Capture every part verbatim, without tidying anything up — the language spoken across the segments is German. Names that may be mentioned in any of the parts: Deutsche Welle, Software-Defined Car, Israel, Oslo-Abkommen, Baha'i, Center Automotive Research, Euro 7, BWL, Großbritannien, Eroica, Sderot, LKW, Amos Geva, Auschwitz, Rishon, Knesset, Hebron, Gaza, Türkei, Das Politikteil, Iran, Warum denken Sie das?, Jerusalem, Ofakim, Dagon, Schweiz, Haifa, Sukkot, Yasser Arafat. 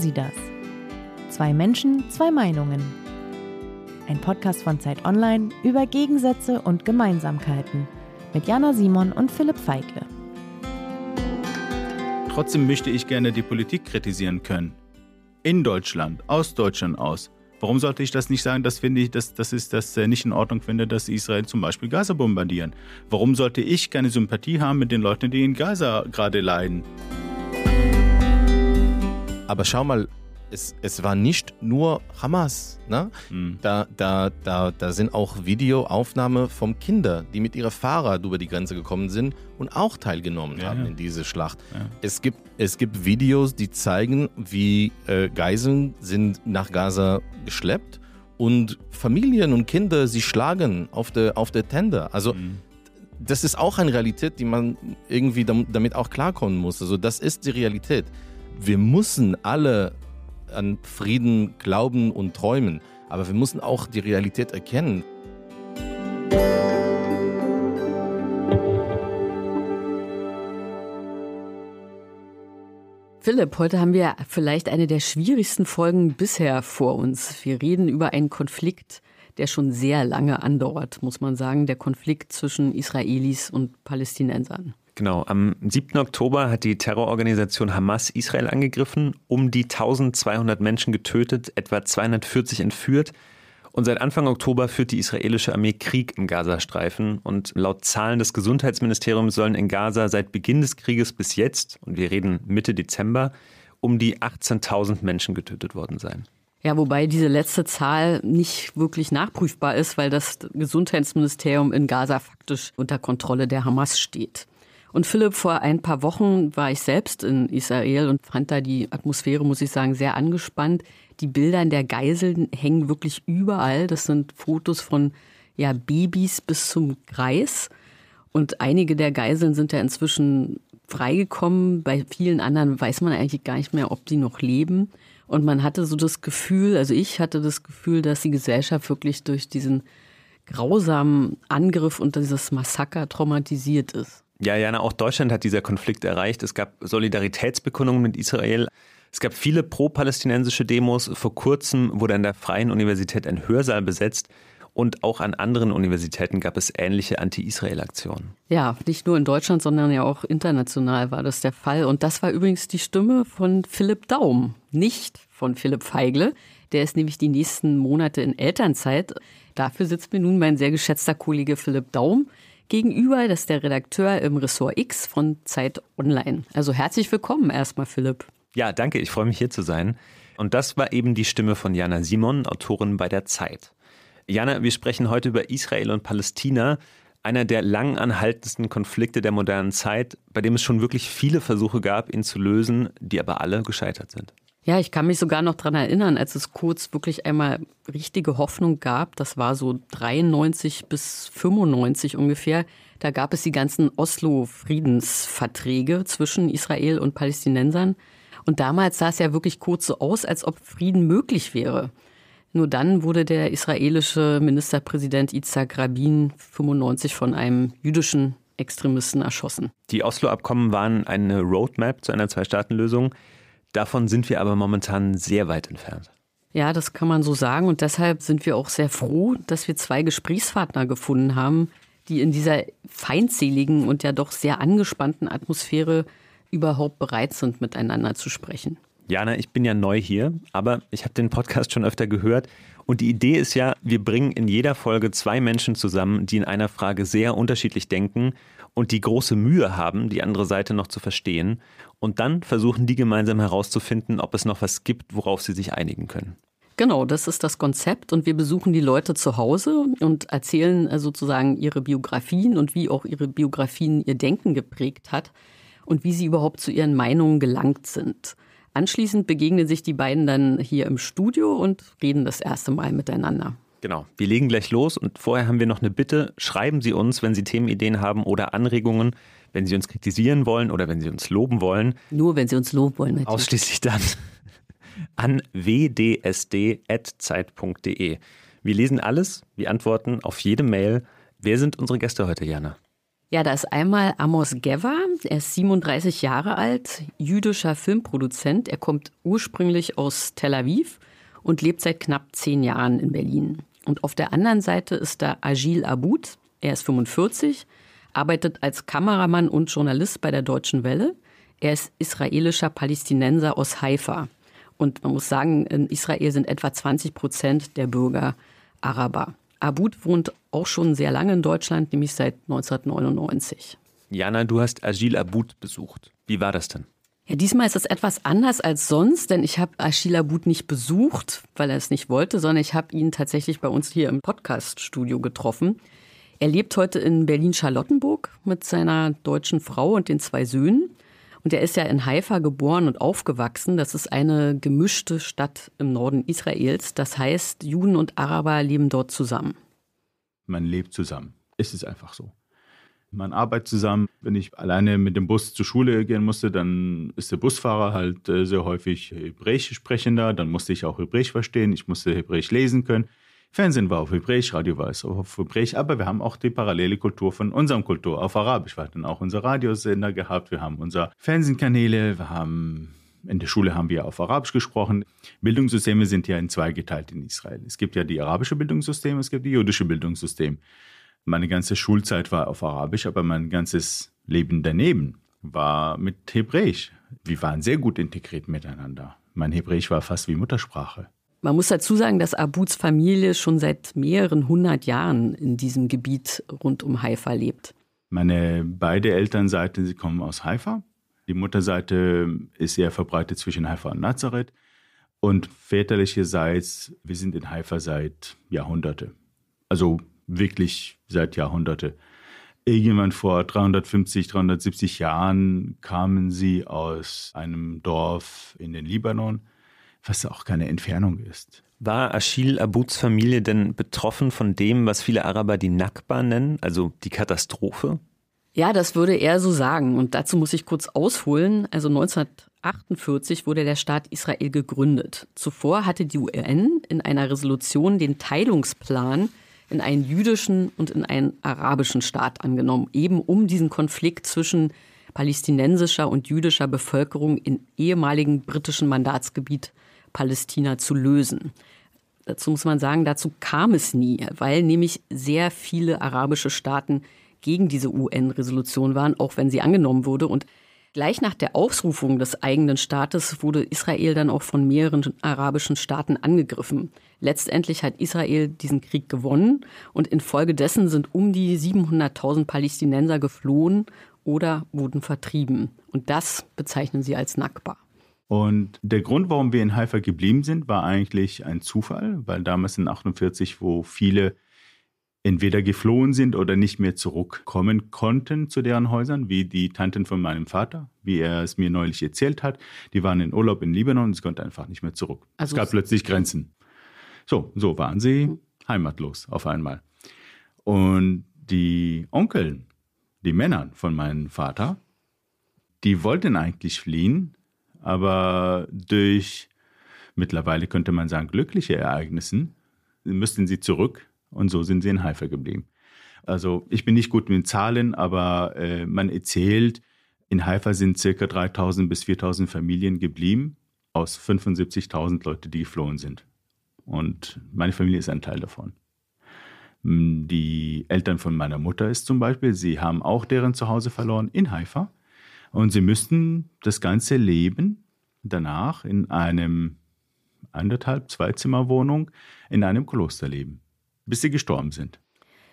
Sie das? Zwei Menschen, zwei Meinungen. Ein Podcast von ZEIT Online über Gegensätze und Gemeinsamkeiten mit Jana Simon und Philipp Faigle. Trotzdem möchte ich gerne die Politik kritisieren können. In Deutschland, aus Deutschland aus. Warum sollte ich das nicht sagen, dass, finde ich, dass, dass ich das nicht in Ordnung finde, dass Israel zum Beispiel Gaza bombardieren? Warum sollte ich keine Sympathie haben mit den Leuten, die in Gaza gerade leiden? Aber schau mal, es, es war nicht nur Hamas. Ne? Mhm. Da, da, da, da sind auch Videoaufnahmen von Kindern, die mit ihrem Fahrrad über die Grenze gekommen sind und auch teilgenommen ja, haben ja. in dieser Schlacht. Ja. Es gibt, es gibt Videos, die zeigen, wie äh, Geiseln sind nach Gaza geschleppt und Familien und Kinder sich schlagen auf der, auf der Tende. Also mhm. das ist auch eine Realität, die man irgendwie damit auch klarkommen muss. Also das ist die Realität. Wir müssen alle an Frieden glauben und träumen, aber wir müssen auch die Realität erkennen. Philipp, heute haben wir vielleicht eine der schwierigsten Folgen bisher vor uns. Wir reden über einen Konflikt, der schon sehr lange andauert, muss man sagen, der Konflikt zwischen Israelis und Palästinensern. Genau, am siebten Oktober hat die Terrororganisation Hamas Israel angegriffen, um die zwölfhundert Menschen getötet, etwa zweihundertvierzig entführt. Und seit Anfang Oktober führt die israelische Armee Krieg im Gazastreifen. Und laut Zahlen des Gesundheitsministeriums sollen in Gaza seit Beginn des Krieges bis jetzt, und wir reden Mitte Dezember, um die achtzehntausend Menschen getötet worden sein. Ja, wobei diese letzte Zahl nicht wirklich nachprüfbar ist, weil das Gesundheitsministerium in Gaza faktisch unter Kontrolle der Hamas steht. Und Philipp, vor ein paar Wochen war ich selbst in Israel und fand da die Atmosphäre, muss ich sagen, sehr angespannt. Die Bilder der Geiseln hängen wirklich überall. Das sind Fotos von ja, Babys bis zum Kreis. Und einige der Geiseln sind ja inzwischen freigekommen. Bei vielen anderen weiß man eigentlich gar nicht mehr, ob die noch leben. Und man hatte so das Gefühl, also ich hatte das Gefühl, dass die Gesellschaft wirklich durch diesen grausamen Angriff und dieses Massaker traumatisiert ist. Ja, Jana, auch Deutschland hat dieser Konflikt erreicht. Es gab Solidaritätsbekundungen mit Israel. Es gab viele pro-palästinensische Demos. Vor kurzem wurde an der Freien Universität ein Hörsaal besetzt. Und auch an anderen Universitäten gab es ähnliche Anti-Israel-Aktionen. Ja, nicht nur in Deutschland, sondern ja auch international war das der Fall. Und das war übrigens die Stimme von Philipp Daum, nicht von Philipp Faigle. Der ist nämlich die nächsten Monate in Elternzeit. Dafür sitzt mir nun mein sehr geschätzter Kollege Philipp Daum gegenüber, das ist der Redakteur im Ressort X von ZEIT Online. Also herzlich willkommen erstmal, Philipp. Ja, danke, ich freue mich hier zu sein. Und das war eben die Stimme von Jana Simon, Autorin bei der ZEIT. Jana, wir sprechen heute über Israel und Palästina, einer der lang anhaltendsten Konflikte der modernen Zeit, bei dem es schon wirklich viele Versuche gab, ihn zu lösen, die aber alle gescheitert sind. Ja, ich kann mich sogar noch daran erinnern, als es kurz wirklich einmal richtige Hoffnung gab, das war so dreiundneunzig bis fünfundneunzig ungefähr, da gab es die ganzen Oslo-Friedensverträge zwischen Israel und Palästinensern. Und damals sah es ja wirklich kurz so aus, als ob Frieden möglich wäre. Nur dann wurde der israelische Ministerpräsident Yitzhak Rabin fünfundneunzig von einem jüdischen Extremisten erschossen. Die Oslo-Abkommen waren eine Roadmap zu einer Zwei-Staaten-Lösung. Davon sind wir aber momentan sehr weit entfernt. Ja, das kann man so sagen. Und deshalb sind wir auch sehr froh, dass wir zwei Gesprächspartner gefunden haben, die in dieser feindseligen und ja doch sehr angespannten Atmosphäre überhaupt bereit sind, miteinander zu sprechen. Jana, ich bin ja neu hier, aber ich habe den Podcast schon öfter gehört. Und die Idee ist ja, wir bringen in jeder Folge zwei Menschen zusammen, die in einer Frage sehr unterschiedlich denken und die große Mühe haben, die andere Seite noch zu verstehen. Und dann versuchen die gemeinsam herauszufinden, ob es noch was gibt, worauf sie sich einigen können. Genau, das ist das Konzept. Und wir besuchen die Leute zu Hause und erzählen sozusagen ihre Biografien und wie auch ihre Biografien ihr Denken geprägt hat und wie sie überhaupt zu ihren Meinungen gelangt sind. Anschließend begegnen sich die beiden dann hier im Studio und reden das erste Mal miteinander. Genau, wir legen gleich los und vorher haben wir noch eine Bitte. Schreiben Sie uns, wenn Sie Themenideen haben oder Anregungen, wenn Sie uns kritisieren wollen oder wenn Sie uns loben wollen. Nur wenn Sie uns loben wollen. Natürlich. Ausschließlich dann an w d s d at zeit punkt d e. Wir lesen alles, wir antworten auf jede Mail. Wer sind unsere Gäste heute, Jana? Ja, da ist einmal Amos Geva, er ist siebenunddreißig Jahre alt, jüdischer Filmproduzent. Er kommt ursprünglich aus Tel Aviv und lebt seit knapp zehn Jahren in Berlin. Und auf der anderen Seite ist da Achille Abboud, er ist fünfundvierzig, arbeitet als Kameramann und Journalist bei der Deutschen Welle. Er ist israelischer Palästinenser aus Haifa. Und man muss sagen, in Israel sind etwa zwanzig Prozent der Bürger Araber. Abboud wohnt auch schon sehr lange in Deutschland, nämlich seit neunzehnhundertneunundneunzig. Jana, du hast Achille Abboud besucht. Wie war das denn? Ja, diesmal ist es etwas anders als sonst, denn ich habe Achille Abboud nicht besucht, weil er es nicht wollte, sondern ich habe ihn tatsächlich bei uns hier im Podcast-Studio getroffen. Er lebt heute in Berlin-Charlottenburg mit seiner deutschen Frau und den zwei Söhnen. Und er ist ja in Haifa geboren und aufgewachsen. Das ist eine gemischte Stadt im Norden Israels. Das heißt, Juden und Araber leben dort zusammen. Man lebt zusammen. Es ist einfach so. Man arbeitet zusammen. Wenn ich alleine mit dem Bus zur Schule gehen musste, dann ist der Busfahrer halt sehr häufig Hebräisch sprechender. Dann musste ich auch Hebräisch verstehen. Ich musste Hebräisch lesen können. Fernsehen war auf Hebräisch, Radio war es auf Hebräisch, aber wir haben auch die parallele Kultur von unserem Kultur auf Arabisch. Wir hatten auch unsere Radiosender gehabt, wir haben unsere Fernsehkanäle, wir haben, in der Schule haben wir auf Arabisch gesprochen. Bildungssysteme sind ja in zwei geteilt in Israel. Es gibt ja die arabische Bildungssysteme, es gibt die jüdische Bildungssysteme. Meine ganze Schulzeit war auf Arabisch, aber mein ganzes Leben daneben war mit Hebräisch. Wir waren sehr gut integriert miteinander. Mein Hebräisch war fast wie Muttersprache. Man muss dazu sagen, dass Abuds Familie schon seit mehreren hundert Jahren in diesem Gebiet rund um Haifa lebt. Meine beide Elternseiten, sie kommen aus Haifa. Die Mutterseite ist sehr verbreitet zwischen Haifa und Nazareth. Und väterlicherseits, wir sind in Haifa seit Jahrhunderte. Also wirklich seit Jahrhunderte. Irgendwann vor dreihundertfünfzig, dreihundertsiebzig Jahren kamen sie aus einem Dorf in den Libanon, was auch keine Entfernung ist. War Achille Abbouds Familie denn betroffen von dem, was viele Araber die Nakba nennen, also die Katastrophe? Ja, das würde er so sagen. Und dazu muss ich kurz ausholen. Also neunzehnhundertachtundvierzig wurde der Staat Israel gegründet. Zuvor hatte die U N in einer Resolution den Teilungsplan in einen jüdischen und in einen arabischen Staat angenommen, eben um diesen Konflikt zwischen palästinensischer und jüdischer Bevölkerung im ehemaligen britischen Mandatsgebiet Palästina zu lösen. Dazu muss man sagen, dazu kam es nie, weil nämlich sehr viele arabische Staaten gegen diese U N-Resolution waren, auch wenn sie angenommen wurde. Und gleich nach der Ausrufung des eigenen Staates wurde Israel dann auch von mehreren arabischen Staaten angegriffen. Letztendlich hat Israel diesen Krieg gewonnen und infolgedessen sind um die siebenhunderttausend Palästinenser geflohen oder wurden vertrieben. Und das bezeichnen sie als Nakba. Und der Grund, warum wir in Haifa geblieben sind, war eigentlich ein Zufall, weil damals in achtundvierzig, wo viele entweder geflohen sind oder nicht mehr zurückkommen konnten zu deren Häusern, wie die Tanten von meinem Vater, wie er es mir neulich erzählt hat, die waren in Urlaub in Libanon und sie konnten einfach nicht mehr zurück. Also es gab es plötzlich Grenzen. So, so waren sie heimatlos auf einmal. Und die Onkeln, die Männer von meinem Vater, die wollten eigentlich fliehen, aber durch, mittlerweile könnte man sagen, glückliche Ereignisse, müssten sie zurück und so sind sie in Haifa geblieben. Also ich bin nicht gut mit Zahlen, aber äh, man erzählt, in Haifa sind ca. dreitausend bis viertausend Familien geblieben aus fünfundsiebzigtausend Leute, die geflohen sind. Und meine Familie ist ein Teil davon. Die Eltern von meiner Mutter ist zum Beispiel, sie haben auch deren Zuhause verloren in Haifa. Und sie müssten das ganze Leben danach in einem anderthalb, Zweizimmerwohnung in einem Kloster leben, bis sie gestorben sind.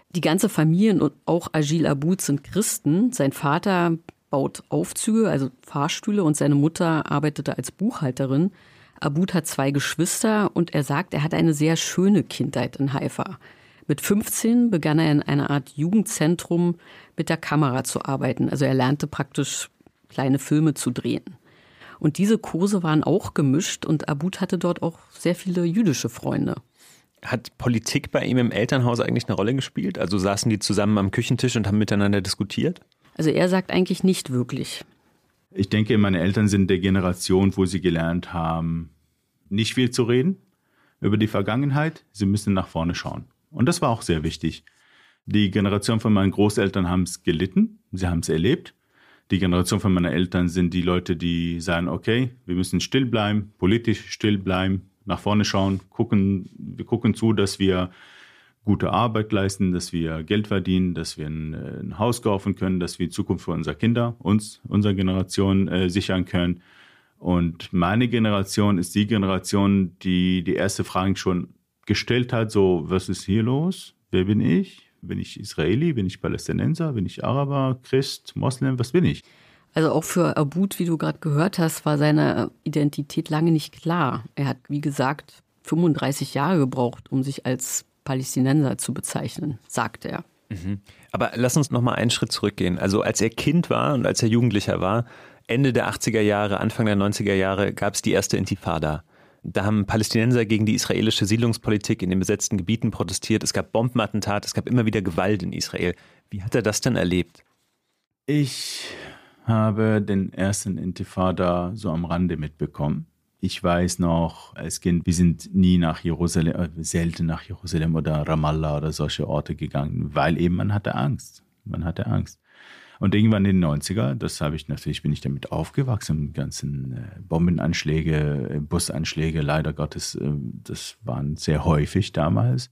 Die ganze Familie und auch Achille Abboud sind Christen. Sein Vater baut Aufzüge, also Fahrstühle, und seine Mutter arbeitete als Buchhalterin. Abboud hat zwei Geschwister und er sagt, er hat eine sehr schöne Kindheit in Haifa. Mit fünfzehn begann er in einer Art Jugendzentrum mit der Kamera zu arbeiten. Also er lernte praktisch kleine Filme zu drehen. Und diese Kurse waren auch gemischt und Abboud hatte dort auch sehr viele jüdische Freunde. Hat Politik bei ihm im Elternhaus eigentlich eine Rolle gespielt? Also saßen die zusammen am Küchentisch und haben miteinander diskutiert? Also er sagt eigentlich nicht wirklich. Ich denke, meine Eltern sind der Generation, wo sie gelernt haben, nicht viel zu reden über die Vergangenheit. Sie müssen nach vorne schauen. Und das war auch sehr wichtig. Die Generation von meinen Großeltern haben es gelitten, sie haben es erlebt. Die Generation von meinen Eltern sind die Leute, die sagen, okay, wir müssen still bleiben, politisch still bleiben, nach vorne schauen, gucken, wir gucken zu, dass wir gute Arbeit leisten, dass wir Geld verdienen, dass wir ein, ein Haus kaufen können, dass wir die Zukunft für unsere Kinder, uns, unsere Generation äh, sichern können. Und meine Generation ist die Generation, die die erste Frage schon gestellt hat, so, was ist hier los? Wer bin ich? Bin ich Israeli? Bin ich Palästinenser? Bin ich Araber, Christ, Moslem? Was bin ich? Also auch für Abboud, wie du gerade gehört hast, war seine Identität lange nicht klar. Er hat, wie gesagt, fünfunddreißig Jahre gebraucht, um sich als Palästinenser zu bezeichnen, sagt er. Mhm. Aber lass uns noch mal einen Schritt zurückgehen. Also als er Kind war und als er Jugendlicher war, Ende der achtziger Jahre, Anfang der neunziger Jahre gab es die erste Intifada. Da haben Palästinenser gegen die israelische Siedlungspolitik in den besetzten Gebieten protestiert. Es gab Bombenattentate, es gab immer wieder Gewalt in Israel. Wie hat er das denn erlebt? Ich habe den ersten Intifada so am Rande mitbekommen. Ich weiß noch, als Kind, wir sind nie nach Jerusalem, selten nach Jerusalem oder Ramallah oder solche Orte gegangen, weil eben man hatte Angst. Man hatte Angst. Und irgendwann in den neunziger, das habe ich natürlich, bin ich damit aufgewachsen, die ganzen Bombenanschläge, Busanschläge, leider Gottes, das waren sehr häufig damals.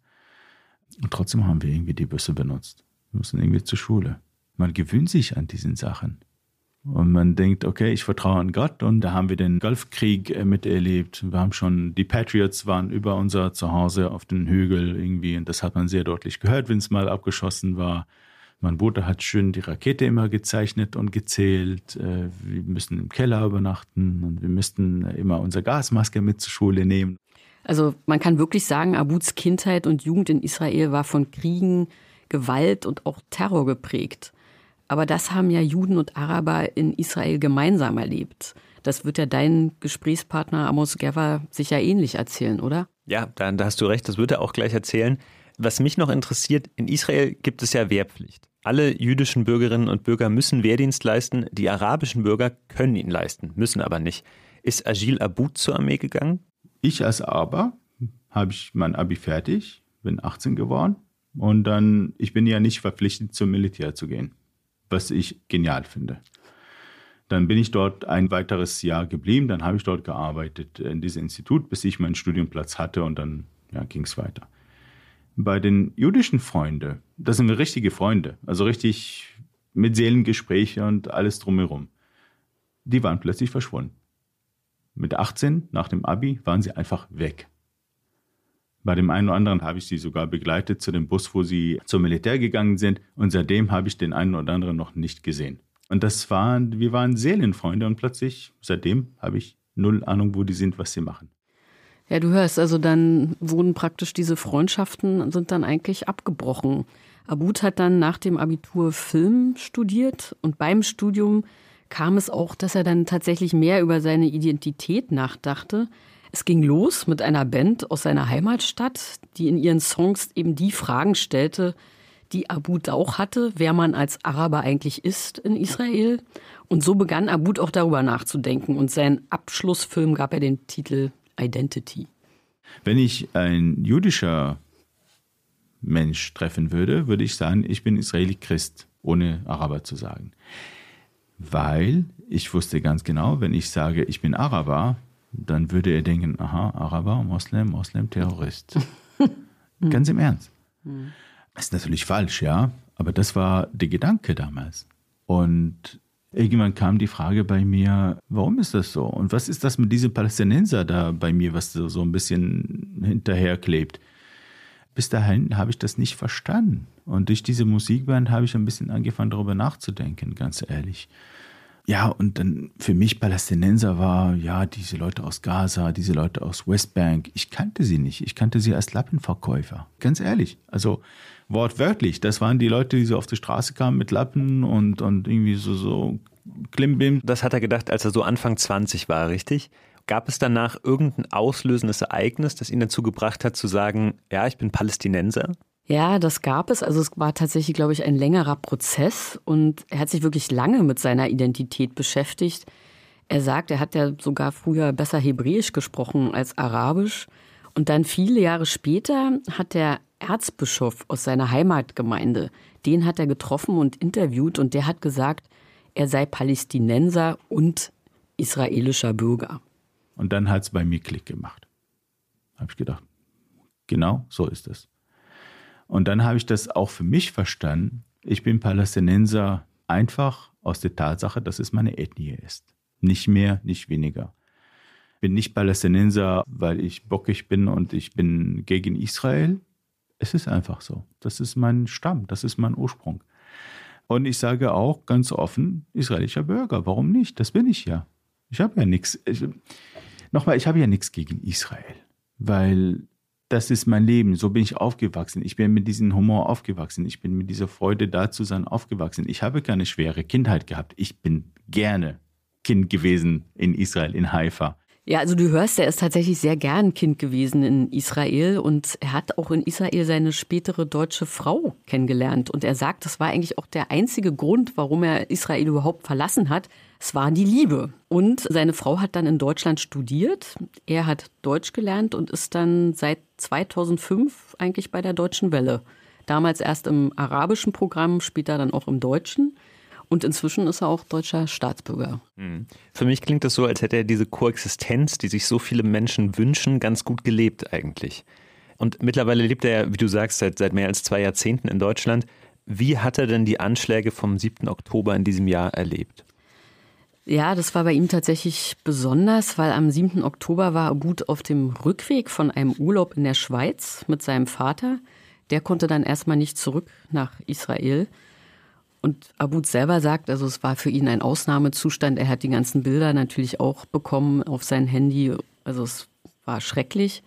Und trotzdem haben wir irgendwie die Busse benutzt. Wir mussten irgendwie zur Schule. Man gewöhnt sich an diesen Sachen. Und man denkt, okay, ich vertraue an Gott. Und da haben wir den Golfkrieg miterlebt. Wir haben schon, die Patriots waren über unser Zuhause auf den Hügel irgendwie. Und das hat man sehr deutlich gehört, wenn es mal abgeschossen war. Mein Bruder hat schön die Rakete immer gezeichnet und gezählt. Wir müssen im Keller übernachten und wir müssten immer unsere Gasmaske mit zur Schule nehmen. Also man kann wirklich sagen, Abbouds Kindheit und Jugend in Israel war von Kriegen, Gewalt und auch Terror geprägt. Aber das haben ja Juden und Araber in Israel gemeinsam erlebt. Das wird ja dein Gesprächspartner Amos Geva sicher ähnlich erzählen, oder? Ja, da, da hast du recht, das wird er auch gleich erzählen. Was mich noch interessiert, in Israel gibt es ja Wehrpflicht. Alle jüdischen Bürgerinnen und Bürger müssen Wehrdienst leisten, die arabischen Bürger können ihn leisten, müssen aber nicht. Ist Achille Abboud zur Armee gegangen? Ich als Araber habe ich mein Abi fertig, bin achtzehn geworden und dann, ich bin ja nicht verpflichtet zum Militär zu gehen, was ich genial finde. Dann bin ich dort ein weiteres Jahr geblieben, dann habe ich dort gearbeitet in diesem Institut, bis ich meinen Studienplatz hatte und dann ja, ging es weiter. Bei den jüdischen Freunden, das sind wir richtige Freunde, also richtig mit Seelengespräche und alles drumherum. Die waren plötzlich verschwunden. Mit achtzehn, nach dem Abi, waren sie einfach weg. Bei dem einen oder anderen habe ich sie sogar begleitet zu dem Bus, wo sie zum Militär gegangen sind. Und seitdem habe ich den einen oder anderen noch nicht gesehen. Und das waren, wir waren Seelenfreunde und plötzlich, seitdem habe ich null Ahnung, wo die sind, was sie machen. Ja, du hörst, also dann wurden praktisch diese Freundschaften, sind dann eigentlich abgebrochen. Abboud hat dann nach dem Abitur Film studiert und beim Studium kam es auch, dass er dann tatsächlich mehr über seine Identität nachdachte. Es ging los mit einer Band aus seiner Heimatstadt, die in ihren Songs eben die Fragen stellte, die Abboud auch hatte, wer man als Araber eigentlich ist in Israel. Und so begann Abboud auch darüber nachzudenken und seinen Abschlussfilm gab er den Titel Identity. Wenn ich ein jüdischer Mensch treffen würde, würde ich sagen, ich bin Israeli-Christ, ohne Araber zu sagen. Weil ich wusste ganz genau, wenn ich sage, ich bin Araber, dann würde er denken, aha, Araber, Moslem, Moslem, Terrorist. Ganz im Ernst. Das ist natürlich falsch, ja, aber das war der Gedanke damals. Und irgendwann kam die Frage bei mir, warum ist das so? Und was ist das mit diesem Palästinenser da bei mir, was so, so ein bisschen hinterherklebt? Bis dahin habe ich das nicht verstanden. Und durch diese Musikband habe ich ein bisschen angefangen, darüber nachzudenken, ganz ehrlich. Ja, und dann für mich Palästinenser war, ja, diese Leute aus Gaza, diese Leute aus Westbank. Ich kannte sie nicht. Ich kannte sie als Lappenverkäufer. Ganz ehrlich. Also wortwörtlich, das waren die Leute, die so auf die Straße kamen mit Lappen und, und irgendwie so, so Klimbim. Das hat er gedacht, als er so Anfang zwanzig war, richtig? Gab es danach irgendein auslösendes Ereignis, das ihn dazu gebracht hat zu sagen, ja, ich bin Palästinenser? Ja, das gab es. Also es war tatsächlich, glaube ich, ein längerer Prozess und er hat sich wirklich lange mit seiner Identität beschäftigt. Er sagt, er hat ja sogar früher besser Hebräisch gesprochen als Arabisch. Und dann viele Jahre später hat er Erzbischof aus seiner Heimatgemeinde, den hat er getroffen und interviewt und der hat gesagt, er sei Palästinenser und israelischer Bürger. Und dann hat es bei mir Klick gemacht. Habe ich gedacht, genau so ist es. Und dann habe ich das auch für mich verstanden. Ich bin Palästinenser einfach aus der Tatsache, dass es meine Ethnie ist. Nicht mehr, nicht weniger. Ich bin nicht Palästinenser, weil ich bockig bin und ich bin gegen Israel. Es ist einfach so. Das ist mein Stamm, das ist mein Ursprung. Und ich sage auch ganz offen, israelischer Bürger, warum nicht? Das bin ich ja. Ich habe ja nichts. Nochmal, ich habe ja nichts gegen Israel, weil das ist mein Leben. So bin ich aufgewachsen. Ich bin mit diesem Humor aufgewachsen. Ich bin mit dieser Freude da zu sein aufgewachsen. Ich habe keine schwere Kindheit gehabt. Ich bin gerne Kind gewesen in Israel, in Haifa. Ja, also du hörst, er ist tatsächlich sehr gern Kind gewesen in Israel und er hat auch in Israel seine spätere deutsche Frau kennengelernt. Und er sagt, das war eigentlich auch der einzige Grund, warum er Israel überhaupt verlassen hat. Es war die Liebe. Und seine Frau hat dann in Deutschland studiert. Er hat Deutsch gelernt und ist dann seit zweitausendfünf eigentlich bei der Deutschen Welle. Damals erst im arabischen Programm, später dann auch im deutschen. Und inzwischen ist er auch deutscher Staatsbürger. Für mich klingt das so, als hätte er diese Koexistenz, die sich so viele Menschen wünschen, ganz gut gelebt eigentlich. Und mittlerweile lebt er, wie du sagst, seit, seit mehr als zwei Jahrzehnten in Deutschland. Wie hat er denn die Anschläge vom siebten Oktober in diesem Jahr erlebt? Ja, das war bei ihm tatsächlich besonders, weil am siebten Oktober war Abboud auf dem Rückweg von einem Urlaub in der Schweiz mit seinem Vater. Der konnte dann erstmal nicht zurück nach Israel. Und Abboud selber sagt, also es war für ihn ein Ausnahmezustand. Er hat die ganzen Bilder natürlich auch bekommen auf sein Handy. Also es war schrecklich.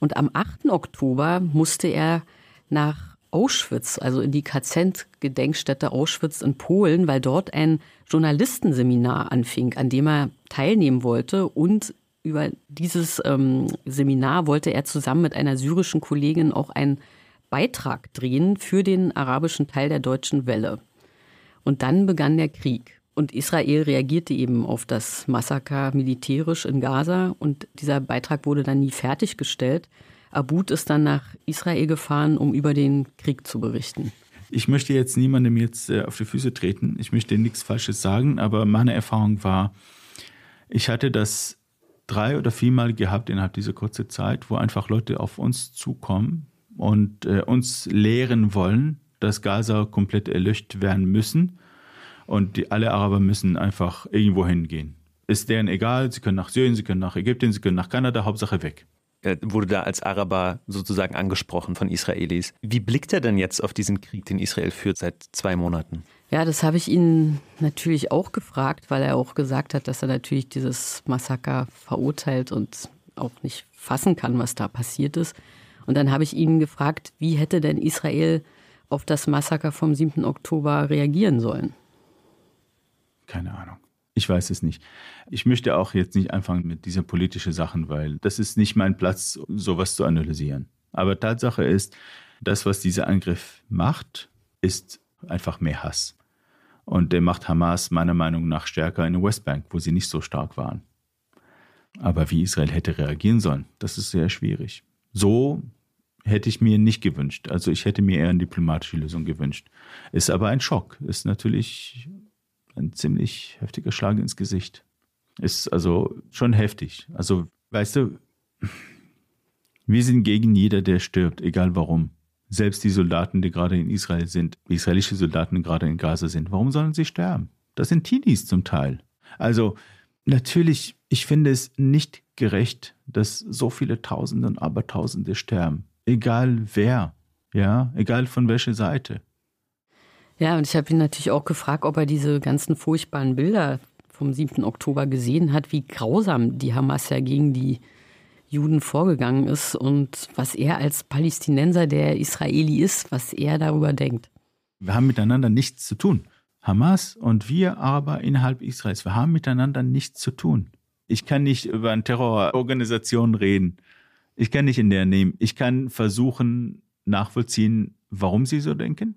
Und am achten Oktober musste er nach Auschwitz, also in die K Z-Gedenkstätte Auschwitz in Polen, weil dort ein Journalistenseminar anfing, an dem er teilnehmen wollte. Und über dieses ähm, Seminar wollte er zusammen mit einer syrischen Kollegin auch einen Beitrag drehen für den arabischen Teil der Deutschen Welle. Und dann begann der Krieg. Und Israel reagierte eben auf das Massaker militärisch in Gaza. Und dieser Beitrag wurde dann nie fertiggestellt. Abboud ist dann nach Israel gefahren, um über den Krieg zu berichten. Ich möchte jetzt niemandem jetzt auf die Füße treten. Ich möchte nichts Falsches sagen. Aber meine Erfahrung war, ich hatte das drei- oder viermal gehabt innerhalb dieser kurzen Zeit, wo einfach Leute auf uns zukommen und äh, uns lehren wollen, dass Gaza komplett erlöscht werden müssen und die, alle Araber müssen einfach irgendwo hingehen. Ist deren egal, sie können nach Syrien, sie können nach Ägypten, sie können nach Kanada, Hauptsache weg. Er wurde da als Araber sozusagen angesprochen von Israelis. Wie blickt er denn jetzt auf diesen Krieg, den Israel führt seit zwei Monaten? Ja, das habe ich ihn natürlich auch gefragt, weil er auch gesagt hat, dass er natürlich dieses Massaker verurteilt und auch nicht fassen kann, was da passiert ist. Und dann habe ich ihn gefragt, wie hätte denn Israel auf das Massaker vom siebten Oktober reagieren sollen? Keine Ahnung. Ich weiß es nicht. Ich möchte auch jetzt nicht anfangen mit diesen politischen Sachen, weil das ist nicht mein Platz, sowas zu analysieren. Aber Tatsache ist, das, was dieser Angriff macht, ist einfach mehr Hass. Und der macht Hamas meiner Meinung nach stärker in der Westbank, wo sie nicht so stark waren. Aber wie Israel hätte reagieren sollen, das ist sehr schwierig. So hätte ich mir nicht gewünscht. Also ich hätte mir eher eine diplomatische Lösung gewünscht. Ist aber ein Schock. Ist natürlich ein ziemlich heftiger Schlag ins Gesicht. Ist also schon heftig. Also, weißt du, wir sind gegen jeder, der stirbt, egal warum. Selbst die Soldaten, die gerade in Israel sind, die israelische Soldaten, die gerade in Gaza sind, warum sollen sie sterben? Das sind Teenies zum Teil. Also, natürlich, ich finde es nicht gerecht, dass so viele Tausende und Abertausende sterben. Egal wer, ja, egal von welcher Seite. Ja, und ich habe ihn natürlich auch gefragt, ob er diese ganzen furchtbaren Bilder vom siebten Oktober gesehen hat, wie grausam die Hamas ja gegen die Juden vorgegangen ist und was er als Palästinenser, der Israeli ist, was er darüber denkt. Wir haben miteinander nichts zu tun. Hamas und wir aber innerhalb Israels, wir haben miteinander nichts zu tun. Ich kann nicht über eine Terrororganisation reden. Ich kann nicht in der nehmen. Ich kann versuchen, nachvollziehen, warum sie so denken,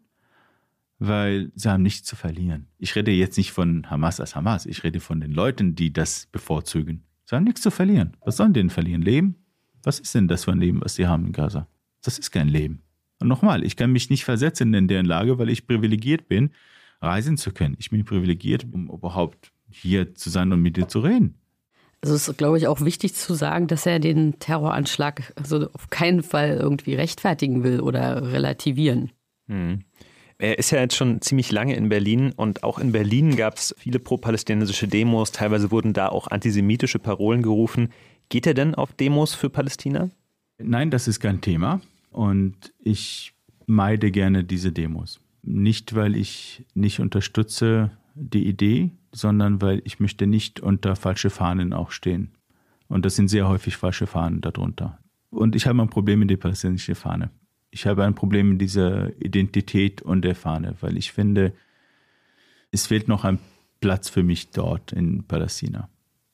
weil sie haben nichts zu verlieren. Ich rede jetzt nicht von Hamas als Hamas. Ich rede von den Leuten, die das bevorzugen. Sie haben nichts zu verlieren. Was sollen denen verlieren? Leben? Was ist denn das für ein Leben, was sie haben in Gaza? Das ist kein Leben. Und nochmal, ich kann mich nicht versetzen in deren Lage, weil ich privilegiert bin, reisen zu können. Ich bin privilegiert, um überhaupt hier zu sein und mit dir zu reden. Also es ist, glaube ich, auch wichtig zu sagen, dass er den Terroranschlag also auf keinen Fall irgendwie rechtfertigen will oder relativieren. Mhm. Er ist ja jetzt schon ziemlich lange in Berlin und auch in Berlin gab es viele pro-palästinensische Demos. Teilweise wurden da auch antisemitische Parolen gerufen. Geht er denn auf Demos für Palästina? Nein, das ist kein Thema und ich meide gerne diese Demos. Nicht, weil ich nicht unterstütze die Idee, sondern weil ich möchte nicht unter falsche Fahnen auch stehen. Und das sind sehr häufig falsche Fahnen darunter. Und ich habe ein Problem mit der palästinensischen Fahne. Ich habe ein Problem mit dieser Identität und der Fahne, weil ich finde, es fehlt noch ein Platz für mich dort in Palästina.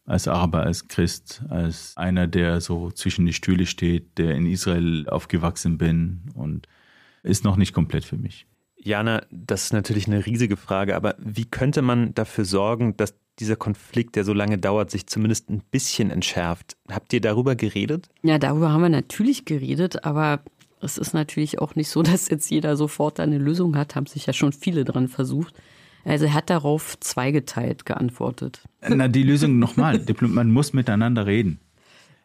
Als Araber, als Christ, als einer, der so zwischen die Stühle steht, der in Israel aufgewachsen bin und ist noch nicht komplett für mich. Jana, das ist natürlich eine riesige Frage, aber wie könnte man dafür sorgen, dass dieser Konflikt, der so lange dauert, sich zumindest ein bisschen entschärft? Habt ihr darüber geredet? Ja, darüber haben wir natürlich geredet, aber es ist natürlich auch nicht so, dass jetzt jeder sofort eine Lösung hat, haben sich ja schon viele dran versucht. Also er hat darauf zweigeteilt geantwortet. Na, die Lösung nochmal, man muss miteinander reden.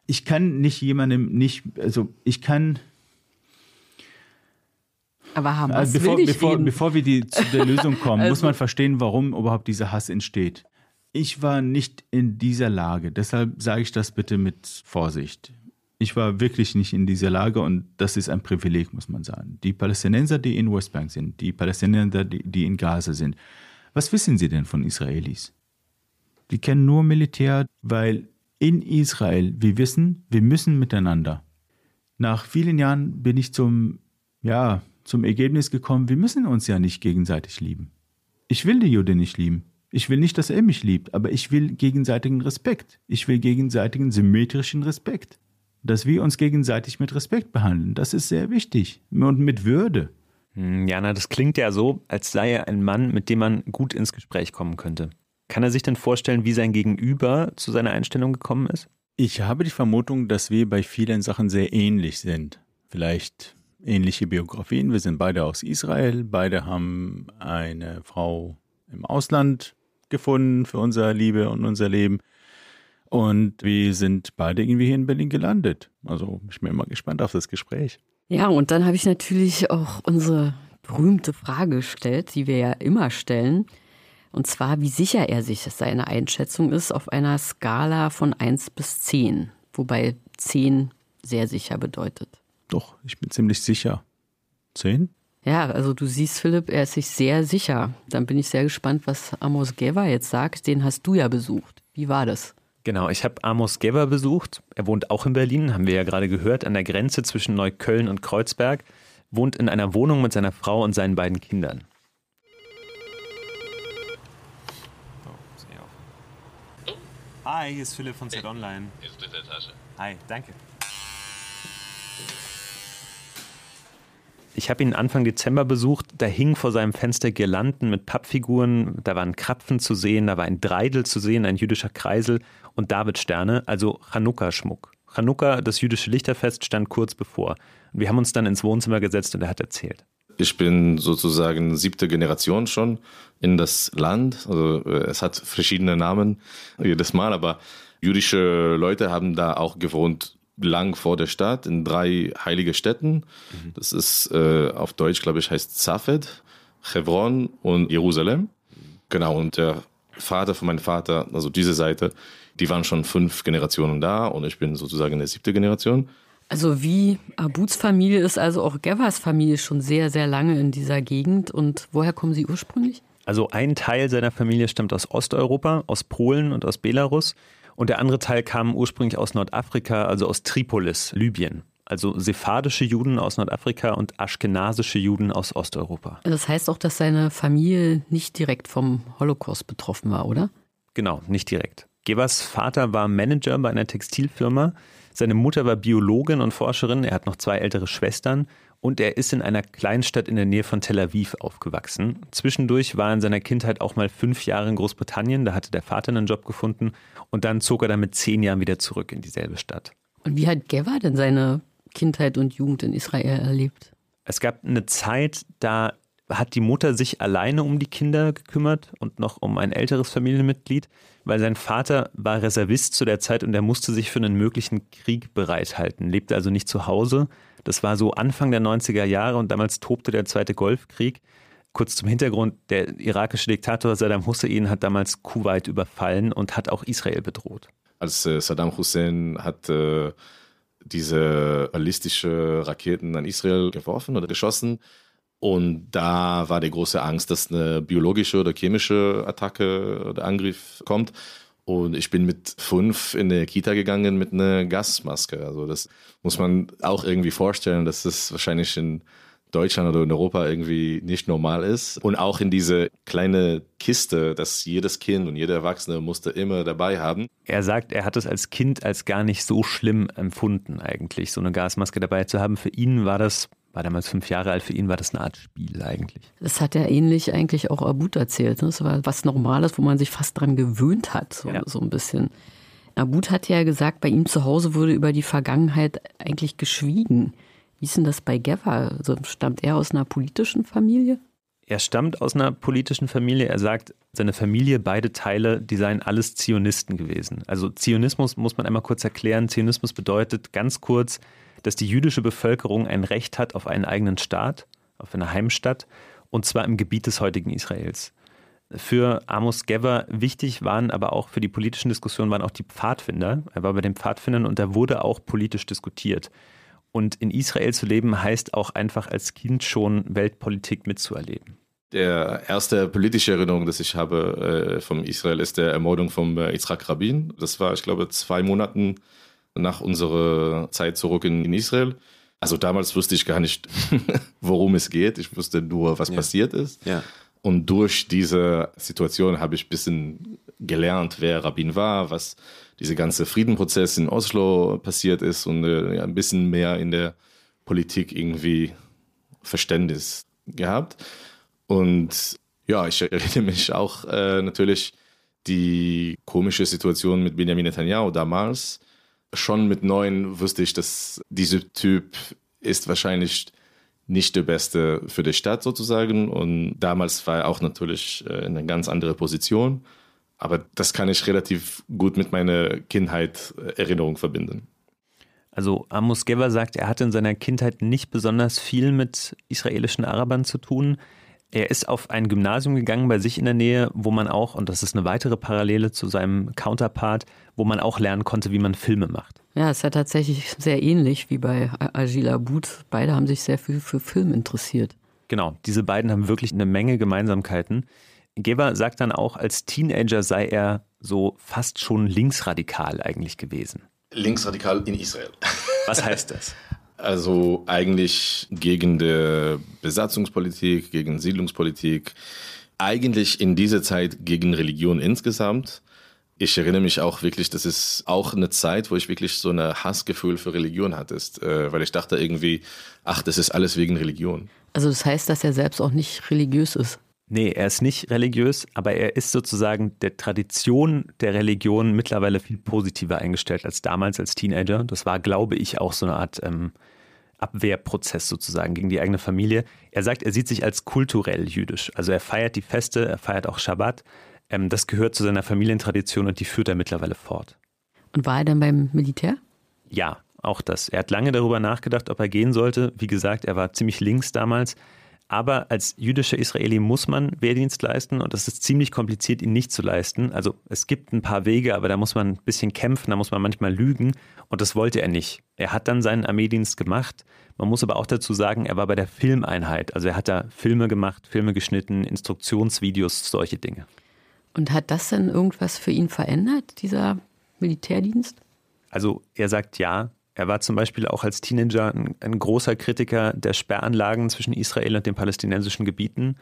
Ich kann nicht jemandem nicht, also ich kann... Aber Hamas also bevor, will nicht bevor, reden. Bevor wir die, zu der Lösung kommen, also, muss man verstehen, warum überhaupt dieser Hass entsteht. Ich war nicht in dieser Lage, deshalb sage ich das bitte mit Vorsicht. Ich war wirklich nicht in dieser Lage und das ist ein Privileg, muss man sagen. Die Palästinenser, die in Westbank sind, die Palästinenser, die, die in Gaza sind, was wissen sie denn von Israelis? Die kennen nur Militär, weil in Israel, wir wissen, wir müssen miteinander. Nach vielen Jahren bin ich zum, ja... zum Ergebnis gekommen, wir müssen uns ja nicht gegenseitig lieben. Ich will die Juden nicht lieben. Ich will nicht, dass er mich liebt, aber ich will gegenseitigen Respekt. Ich will gegenseitigen symmetrischen Respekt. Dass wir uns gegenseitig mit Respekt behandeln, das ist sehr wichtig. Und mit Würde. Jana, das klingt ja so, als sei er ein Mann, mit dem man gut ins Gespräch kommen könnte. Kann er sich denn vorstellen, wie sein Gegenüber zu seiner Einstellung gekommen ist? Ich habe die Vermutung, dass wir bei vielen Sachen sehr ähnlich sind. Vielleicht... ähnliche Biografien. Wir sind beide aus Israel. Beide haben eine Frau im Ausland gefunden für unsere Liebe und unser Leben. Und wir sind beide irgendwie hier in Berlin gelandet. Also ich bin immer gespannt auf das Gespräch. Ja, und dann habe ich natürlich auch unsere berühmte Frage gestellt, die wir ja immer stellen. Und zwar, wie sicher er sich, dass seine Einschätzung ist, auf einer Skala von eins bis zehn. Wobei zehn sehr sicher bedeutet. Doch, ich bin ziemlich sicher. Zehn? Ja, also du siehst, Philipp, er ist sich sehr sicher. Dann bin ich sehr gespannt, was Amos Geva jetzt sagt. Den hast du ja besucht. Wie war das? Genau, ich habe Amos Geva besucht. Er wohnt auch in Berlin, haben wir ja gerade gehört, an der Grenze zwischen Neukölln und Kreuzberg. Wohnt in einer Wohnung mit seiner Frau und seinen beiden Kindern. Hi, hier ist Philipp von ZEIT Online. Hier ist dritte Etage. Hi, danke. Ich habe ihn Anfang Dezember besucht, da hingen vor seinem Fenster Girlanden mit Pappfiguren, da waren Krapfen zu sehen, da war ein Dreidel zu sehen, ein jüdischer Kreisel und Davidsterne, also Chanukka-Schmuck. Chanukka, das jüdische Lichterfest, stand kurz bevor. Wir haben uns dann ins Wohnzimmer gesetzt und er hat erzählt. Ich bin sozusagen siebte Generation schon in das Land, also es hat verschiedene Namen jedes Mal, aber jüdische Leute haben da auch gewohnt, lang vor der Stadt, in drei heilige Städten. Mhm. Das ist äh, auf Deutsch, glaube ich, heißt Safed, Hebron und Jerusalem. Genau, und der Vater von meinem Vater, also diese Seite, die waren schon fünf Generationen da und ich bin sozusagen in der siebten Generation. Also wie Abbouds Familie ist also auch Gevas Familie schon sehr, sehr lange in dieser Gegend. Und woher kommen sie ursprünglich? Also ein Teil seiner Familie stammt aus Osteuropa, aus Polen und aus Belarus. Und der andere Teil kam ursprünglich aus Nordafrika, also aus Tripolis, Libyen. Also sephardische Juden aus Nordafrika und aschkenasische Juden aus Osteuropa. Das heißt auch, dass seine Familie nicht direkt vom Holocaust betroffen war, oder? Genau, nicht direkt. Gevas Vater war Manager bei einer Textilfirma. Seine Mutter war Biologin und Forscherin. Er hat noch zwei ältere Schwestern. Und er ist in einer Kleinstadt in der Nähe von Tel Aviv aufgewachsen. Zwischendurch war er in seiner Kindheit auch mal fünf Jahre in Großbritannien. Da hatte der Vater einen Job gefunden. Und dann zog er dann mit zehn Jahren wieder zurück in dieselbe Stadt. Und wie hat Geva denn seine Kindheit und Jugend in Israel erlebt? Es gab eine Zeit, da hat die Mutter sich alleine um die Kinder gekümmert und noch um ein älteres Familienmitglied, weil sein Vater war Reservist zu der Zeit und er musste sich für einen möglichen Krieg bereithalten, lebte also nicht zu Hause. Das war so Anfang der neunziger Jahre und damals tobte der Zweite Golfkrieg. Kurz zum Hintergrund, der irakische Diktator Saddam Hussein hat damals Kuwait überfallen und hat auch Israel bedroht. Als äh, Saddam Hussein hat äh, diese ballistische Raketen an Israel geworfen oder geschossen, und da war die große Angst, dass eine biologische oder chemische Attacke oder Angriff kommt. Und ich bin mit fünf in eine Kita gegangen mit einer Gasmaske. Also das muss man auch irgendwie vorstellen, dass das wahrscheinlich in Deutschland oder in Europa irgendwie nicht normal ist. Und auch in diese kleine Kiste, dass jedes Kind und jeder Erwachsene musste immer dabei haben. Er sagt, er hat es als Kind als gar nicht so schlimm empfunden eigentlich, so eine Gasmaske dabei zu haben. Für ihn war das... war damals fünf Jahre alt, für ihn war das eine Art Spiel eigentlich. Das hat er ähnlich eigentlich auch Abboud erzählt. Ne? Das war was Normales, wo man sich fast dran gewöhnt hat, so, ja. so ein bisschen. Abboud hat ja gesagt, bei ihm zu Hause wurde über die Vergangenheit eigentlich geschwiegen. Wie ist denn das bei Geva? Also, stammt er aus einer politischen Familie? Er stammt aus einer politischen Familie. Er sagt, seine Familie, beide Teile, die seien alles Zionisten gewesen. Also Zionismus muss man einmal kurz erklären. Zionismus bedeutet ganz kurz, dass die jüdische Bevölkerung ein Recht hat auf einen eigenen Staat, auf eine Heimstatt, und zwar im Gebiet des heutigen Israels. Für Amos Geva wichtig waren aber auch für die politischen Diskussionen waren auch die Pfadfinder. Er war bei den Pfadfindern und da wurde auch politisch diskutiert. Und in Israel zu leben heißt auch einfach als Kind schon Weltpolitik mitzuerleben. Der erste politische Erinnerung, das ich habe äh, von Israel, ist der Ermordung von äh, Yitzhak Rabin. Das war, ich glaube, zwei Monaten nach unserer Zeit zurück in Israel. Also damals wusste ich gar nicht, worum es geht. Ich wusste nur, was ja. passiert ist. Ja. Und durch diese Situation habe ich ein bisschen gelernt, wer Rabin war, was dieser ganze Friedenprozess in Oslo passiert ist und äh, ein bisschen mehr in der Politik irgendwie Verständnis gehabt. Und ja, ich erinnere mich auch äh, natürlich die komische Situation mit Benjamin Netanyahu damals. Schon mit neun wusste ich, dass dieser Typ ist wahrscheinlich nicht der Beste für die Stadt sozusagen. Und damals war er auch natürlich in eine ganz andere Position. Aber das kann ich relativ gut mit meiner Kindheit-Erinnerung verbinden. Also Amos Geva sagt, er hatte in seiner Kindheit nicht besonders viel mit israelischen Arabern zu tun. Er ist auf ein Gymnasium gegangen bei sich in der Nähe, wo man auch, und das ist eine weitere Parallele zu seinem Counterpart, wo man auch lernen konnte, wie man Filme macht. Ja, es ist ja tatsächlich sehr ähnlich wie bei Achille Abboud. Beide haben sich sehr viel für Film interessiert. Genau, diese beiden haben wirklich eine Menge Gemeinsamkeiten. Geva sagt dann auch, als Teenager sei er so fast schon linksradikal eigentlich gewesen. Linksradikal in Israel. Was heißt das? Also eigentlich gegen die Besatzungspolitik, gegen Siedlungspolitik, eigentlich in dieser Zeit gegen Religion insgesamt. Ich erinnere mich auch wirklich, das ist auch eine Zeit, wo ich wirklich so ein Hassgefühl für Religion hatte, weil ich dachte irgendwie, ach, das ist alles wegen Religion. Also das heißt, dass er selbst auch nicht religiös ist? Nee, er ist nicht religiös, aber er ist sozusagen der Tradition der Religion mittlerweile viel positiver eingestellt als damals als Teenager. Das war, glaube ich, auch so eine Art ähm, Abwehrprozess sozusagen gegen die eigene Familie. Er sagt, er sieht sich als kulturell jüdisch. Also er feiert die Feste, er feiert auch Schabbat. Ähm, das gehört zu seiner Familientradition und die führt er mittlerweile fort. Und war er dann beim Militär? Ja, auch das. Er hat lange darüber nachgedacht, ob er gehen sollte. Wie gesagt, er war ziemlich links damals. Aber als jüdischer Israeli muss man Wehrdienst leisten und es ist ziemlich kompliziert, ihn nicht zu leisten. Also es gibt ein paar Wege, aber da muss man ein bisschen kämpfen, da muss man manchmal lügen und das wollte er nicht. Er hat dann seinen Armeedienst gemacht. Man muss aber auch dazu sagen, er war bei der Filmeinheit. Also er hat da Filme gemacht, Filme geschnitten, Instruktionsvideos, solche Dinge. Und hat das denn irgendwas für ihn verändert, dieser Militärdienst? Also er sagt ja. Er war zum Beispiel auch als Teenager ein, ein großer Kritiker der Sperranlagen zwischen Israel und den palästinensischen Gebieten.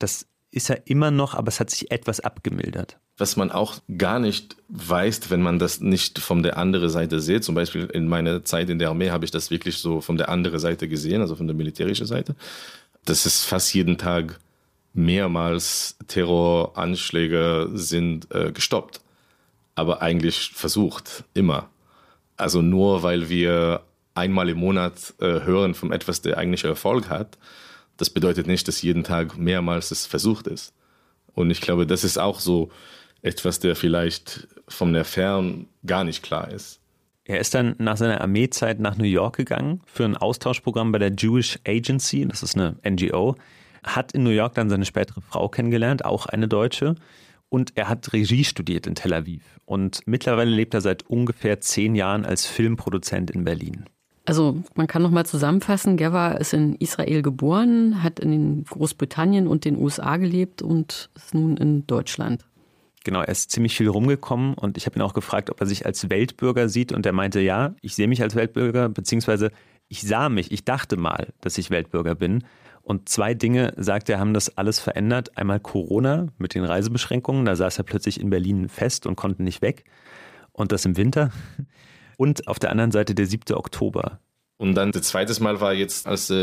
Das ist er immer noch, aber es hat sich etwas abgemildert. Was man auch gar nicht weiß, wenn man das nicht von der anderen Seite sieht, zum Beispiel in meiner Zeit in der Armee habe ich das wirklich so von der anderen Seite gesehen, also von der militärischen Seite, dass es fast jeden Tag mehrmals Terroranschläge sind äh, gestoppt, aber eigentlich versucht, immer. Also nur weil wir einmal im Monat äh, hören von etwas, der eigentlich Erfolg hat, das bedeutet nicht, dass jeden Tag mehrmals es versucht ist. Und ich glaube, das ist auch so etwas, der vielleicht von der Ferne gar nicht klar ist. Er ist dann nach seiner Armeezeit nach New York gegangen für ein Austauschprogramm bei der Jewish Agency, das ist eine N G O, hat in New York dann seine spätere Frau kennengelernt, auch eine Deutsche. Und er hat Regie studiert in Tel Aviv. Und mittlerweile lebt er seit ungefähr zehn Jahren als Filmproduzent in Berlin. Also man kann nochmal zusammenfassen, Geva ist in Israel geboren, hat in Großbritannien und den U S A gelebt und ist nun in Deutschland. Genau, er ist ziemlich viel rumgekommen und ich habe ihn auch gefragt, ob er sich als Weltbürger sieht. Und er meinte, ja, ich sehe mich als Weltbürger, beziehungsweise ich sah mich, ich dachte mal, dass ich Weltbürger bin. Und zwei Dinge, sagt er, haben das alles verändert. Einmal Corona mit den Reisebeschränkungen, da saß er plötzlich in Berlin fest und konnte nicht weg. Und das im Winter. Und auf der anderen Seite der siebte Oktober. Und dann das zweite Mal war jetzt, als der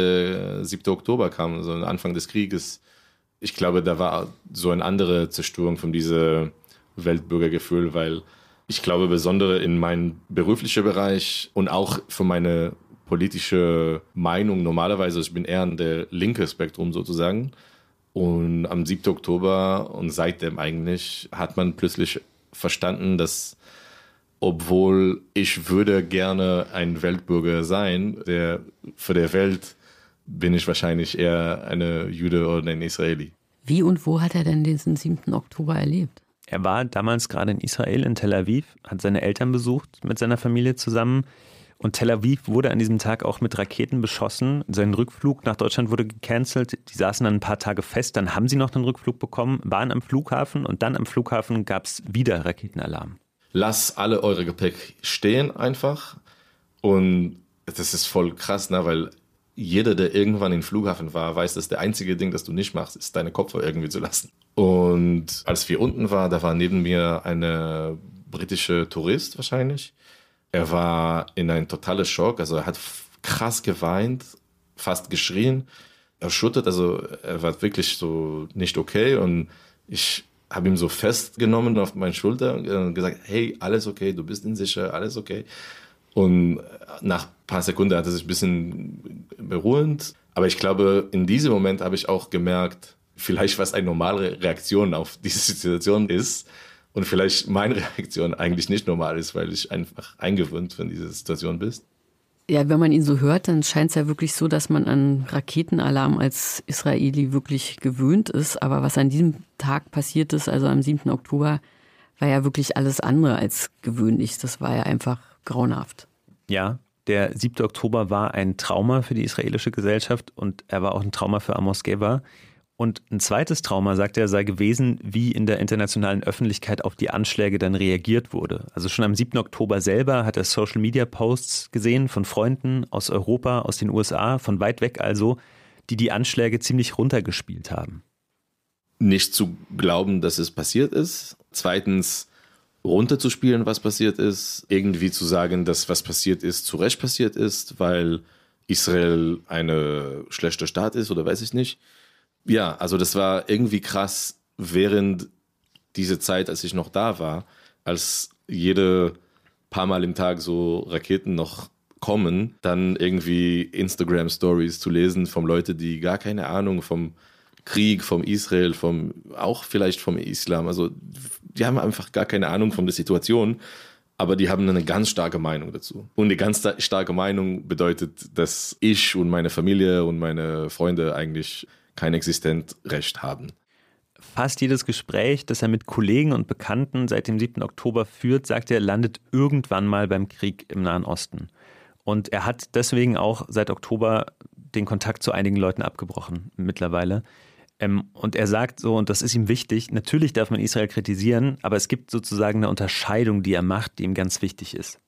äh, siebte Oktober kam, also Anfang des Krieges. Ich glaube, da war so eine andere Zerstörung von diesem Weltbürgergefühl, weil ich glaube, besonders in meinem beruflichen Bereich und auch für meine politische Meinung normalerweise, ich bin eher in der linke Spektrum sozusagen, und am siebten Oktober und seitdem eigentlich hat man plötzlich verstanden, dass obwohl ich würde gerne ein Weltbürger sein, der für die Welt bin ich wahrscheinlich eher eine Jude oder ein Israeli. Wie und wo hat er denn diesen siebten Oktober erlebt? Er war damals gerade in Israel, in Tel Aviv, hat seine Eltern besucht mit seiner Familie zusammen. Und Tel Aviv wurde an diesem Tag auch mit Raketen beschossen. Sein Rückflug nach Deutschland wurde gecancelt. Die saßen dann ein paar Tage fest. Dann haben sie noch einen Rückflug bekommen, waren am Flughafen. Und dann am Flughafen gab es wieder Raketenalarm. Lass alle eure Gepäck stehen einfach. Und das ist voll krass, ne? Weil jeder, der irgendwann im Flughafen war, weiß, dass der einzige Ding, das du nicht machst, ist, deine Kopfhörer irgendwie zu lassen. Und als wir unten waren, da war neben mir eine britische Tourist wahrscheinlich. Er war in einem totalen Schock, also er hat krass geweint, fast geschrien, erschüttert, also er war wirklich so nicht okay. Und ich habe ihn so festgenommen auf meine Schulter und gesagt, hey, alles okay, du bist in sicher, alles okay. Und nach ein paar Sekunden hat er sich ein bisschen beruhigt. Aber ich glaube, in diesem Moment habe ich auch gemerkt, vielleicht was eine normale Reaktion auf diese Situation ist. Und vielleicht meine Reaktion eigentlich nicht normal ist, weil ich einfach eingewöhnt von dieser Situation bin. Ja, wenn man ihn so hört, dann scheint es ja wirklich so, dass man an Raketenalarm als Israeli wirklich gewöhnt ist. Aber was an diesem Tag passiert ist, also am siebten Oktober, war ja wirklich alles andere als gewöhnlich. Das war ja einfach grauenhaft. Ja, der siebte Oktober war ein Trauma für die israelische Gesellschaft und er war auch ein Trauma für Amos Geva. Und ein zweites Trauma, sagt er, sei gewesen, wie in der internationalen Öffentlichkeit auf die Anschläge dann reagiert wurde. Also schon am siebten Oktober selber hat er Social-Media-Posts gesehen von Freunden aus Europa, aus den U S A, von weit weg also, die die Anschläge ziemlich runtergespielt haben. Nicht zu glauben, dass es passiert ist. Zweitens, runterzuspielen, was passiert ist. Irgendwie zu sagen, dass was passiert ist, zu Recht passiert ist, weil Israel eine schlechte Staat ist oder weiß ich nicht. Ja, also das war irgendwie krass während dieser Zeit, als ich noch da war, als jede paar Mal im Tag so Raketen noch kommen, dann irgendwie Instagram-Stories zu lesen von Leuten, die gar keine Ahnung vom Krieg, vom Israel, vom auch vielleicht vom Islam, also die haben einfach gar keine Ahnung von der Situation, aber die haben eine ganz starke Meinung dazu. Und eine ganz starke Meinung bedeutet, dass ich und meine Familie und meine Freunde eigentlich kein existent Recht haben. Fast jedes Gespräch, das er mit Kollegen und Bekannten seit dem siebten Oktober führt, sagt er, landet irgendwann mal beim Krieg im Nahen Osten. Und er hat deswegen auch seit Oktober den Kontakt zu einigen Leuten abgebrochen mittlerweile. Und er sagt so, und das ist ihm wichtig, natürlich darf man Israel kritisieren, aber es gibt sozusagen eine Unterscheidung, die er macht, die ihm ganz wichtig ist.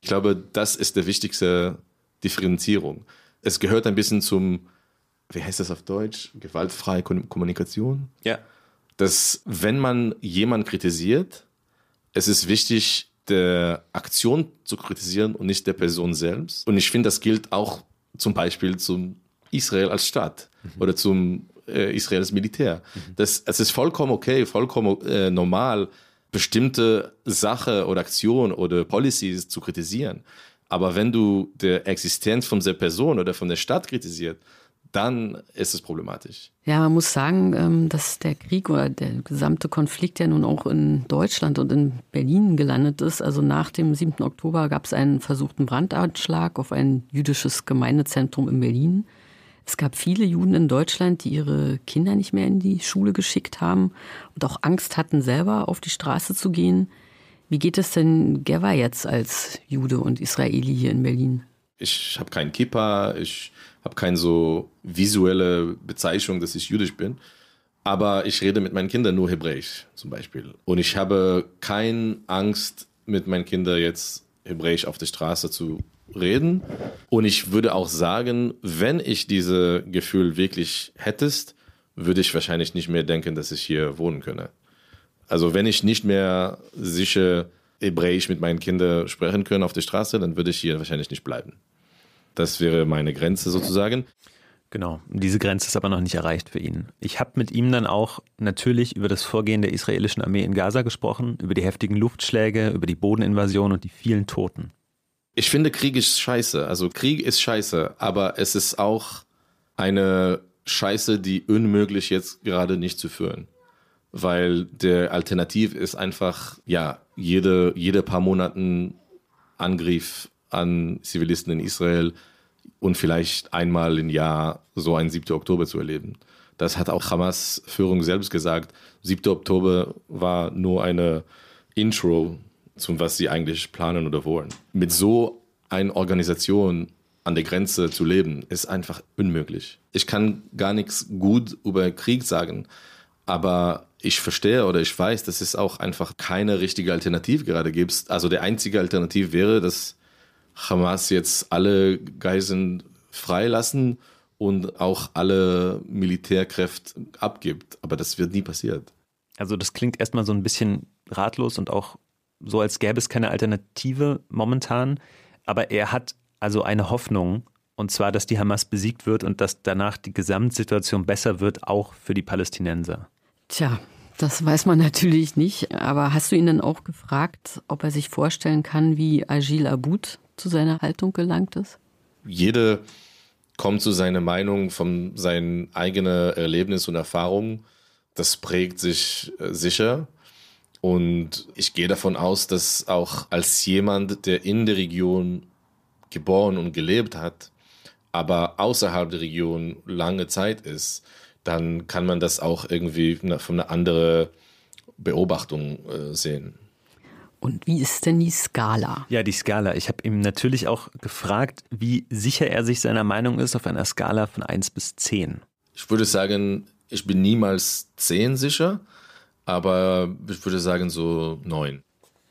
Ich glaube, das ist die wichtigste Differenzierung. Es gehört ein bisschen zum, wie heißt das auf Deutsch? Gewaltfreie Kommunikation? Ja. Dass, wenn man jemanden kritisiert, es ist wichtig, die Aktion zu kritisieren und nicht der Person selbst. Und ich finde, das gilt auch zum Beispiel zum Israel als Staat mhm. oder zum äh, Israel als Militär. Mhm. Das, es ist vollkommen okay, vollkommen äh, normal, bestimmte Sache oder Aktion oder Policies zu kritisieren. Aber wenn du die Existenz von der Person oder von der Stadt kritisierst, dann ist es problematisch. Ja, man muss sagen, dass der Krieg oder der gesamte Konflikt ja nun auch in Deutschland und in Berlin gelandet ist. Also nach dem siebten Oktober gab es einen versuchten Brandanschlag auf ein jüdisches Gemeindezentrum in Berlin. Es gab viele Juden in Deutschland, die ihre Kinder nicht mehr in die Schule geschickt haben und auch Angst hatten, selber auf die Straße zu gehen. Wie geht es denn Geva jetzt als Jude und Israeli hier in Berlin? Ich habe keinen Kippa, ich habe keine so visuelle Bezeichnung, dass ich jüdisch bin. Aber ich rede mit meinen Kindern nur Hebräisch zum Beispiel. Und ich habe keine Angst, mit meinen Kindern jetzt Hebräisch auf der Straße zu reden. Und ich würde auch sagen, wenn ich dieses Gefühl wirklich hättest, würde ich wahrscheinlich nicht mehr denken, dass ich hier wohnen könne. Also wenn ich nicht mehr sicher Hebräisch mit meinen Kindern sprechen können auf der Straße, dann würde ich hier wahrscheinlich nicht bleiben. Das wäre meine Grenze sozusagen. Genau, diese Grenze ist aber noch nicht erreicht für ihn. Ich habe mit ihm dann auch natürlich über das Vorgehen der israelischen Armee in Gaza gesprochen, über die heftigen Luftschläge, über die Bodeninvasion und die vielen Toten. Ich finde, Krieg ist scheiße. Also Krieg ist scheiße, aber es ist auch eine Scheiße, die unmöglich jetzt gerade nicht zu führen. Weil der Alternativ ist einfach, ja, jede, jede paar Monaten Angriff an Zivilisten in Israel und vielleicht einmal im Jahr so einen siebten Oktober zu erleben. Das hat auch Hamas-Führung selbst gesagt. siebter Oktober war nur eine Intro zum, was sie eigentlich planen oder wollen. Mit so einer Organisation an der Grenze zu leben, ist einfach unmöglich. Ich kann gar nichts gut über Krieg sagen, aber ich verstehe oder ich weiß, dass es auch einfach keine richtige Alternative gerade gibt. Also die einzige Alternative wäre, dass Hamas jetzt alle Geiseln freilassen und auch alle Militärkräfte abgibt. Aber das wird nie passiert. Also das klingt erstmal so ein bisschen ratlos und auch so, als gäbe es keine Alternative momentan. Aber er hat also eine Hoffnung, und zwar, dass die Hamas besiegt wird und dass danach die Gesamtsituation besser wird, auch für die Palästinenser. Tja, das weiß man natürlich nicht. Aber hast du ihn dann auch gefragt, ob er sich vorstellen kann, wie Achille Abboud zu seiner Haltung gelangt ist? Jeder kommt zu seiner Meinung von seinen eigenen Erlebnissen und Erfahrungen. Das prägt sich sicher. Und ich gehe davon aus, dass auch als jemand, der in der Region geboren und gelebt hat, aber außerhalb der Region lange Zeit ist, dann kann man das auch irgendwie von einer anderen Beobachtung sehen. Und wie ist denn die Skala? Ja, die Skala. Ich habe ihm natürlich auch gefragt, wie sicher er sich seiner Meinung ist auf einer Skala von eins bis zehn. Ich würde sagen, ich bin niemals zehn sicher, aber ich würde sagen so neun.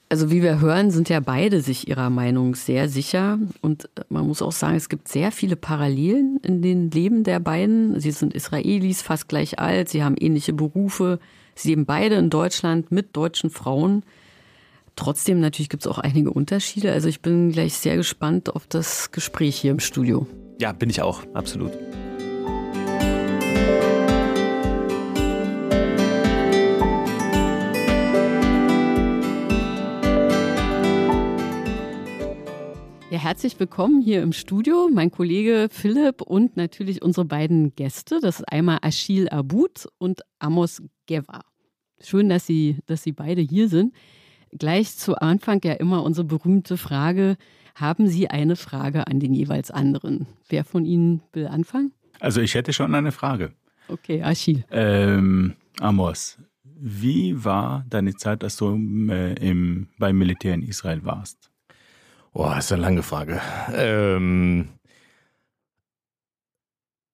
Also wie wir hören, sind ja beide sich ihrer Meinung sehr sicher. Und man muss auch sagen, es gibt sehr viele Parallelen in den Leben der beiden. Sie sind Israelis, fast gleich alt, sie haben ähnliche Berufe. Sie leben beide in Deutschland mit deutschen Frauen. Trotzdem natürlich gibt es auch einige Unterschiede. Also ich bin gleich sehr gespannt auf das Gespräch hier im Studio. Ja, bin ich auch, absolut. Ja, herzlich willkommen hier im Studio, mein Kollege Philipp und natürlich unsere beiden Gäste. Das ist einmal Achille Abboud und Amos Geva. Schön, dass Sie, dass Sie beide hier sind. Gleich zu Anfang ja immer unsere berühmte Frage, haben Sie eine Frage an den jeweils anderen? Wer von Ihnen will anfangen? Also ich hätte schon eine Frage. Okay, Achille. Ähm, Amos, wie war deine Zeit, als du äh, im, beim Militär in Israel warst? Boah, ist eine lange Frage. Ähm,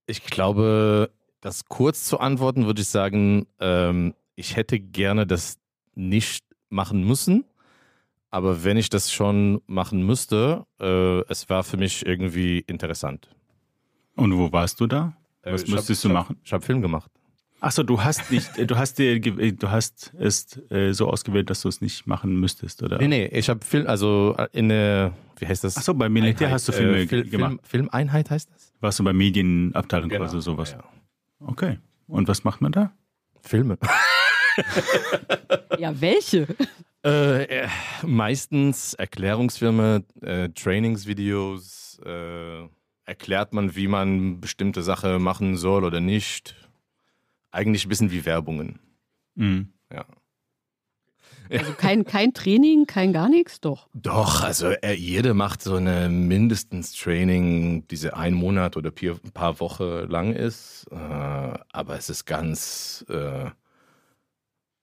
ich glaube, das kurz zu antworten, würde ich sagen, ähm, ich hätte gerne das nicht machen müssen. Aber wenn ich das schon machen müsste, äh, es war für mich irgendwie interessant. Und wo warst du da? Was äh, musstest hab, du machen? Ich habe hab Film gemacht. Achso, du hast nicht, du hast dir, du hast es äh, so ausgewählt, dass du es nicht machen müsstest, oder? Nee, nee, ich habe Film, also in der, wie heißt das? Achso, bei Militär Einheit, hast du Filme äh, Fil- gemacht. Film, Filmeinheit heißt das? Warst du bei Medienabteilung, genau, quasi sowas? Ja. Okay. Und was macht man da? Filme. Ja, welche? Äh, äh, meistens Erklärungsfilme, äh, Trainingsvideos, äh, erklärt man, wie man bestimmte Sachen machen soll oder nicht. Eigentlich ein bisschen wie Werbungen. Mhm. Ja. Also kein, kein Training, kein gar nichts, doch? Doch, also äh, jede macht so eine mindestens Training, diese ein Monat oder vier, ein paar Wochen lang ist. Äh, aber es ist ganz... Äh,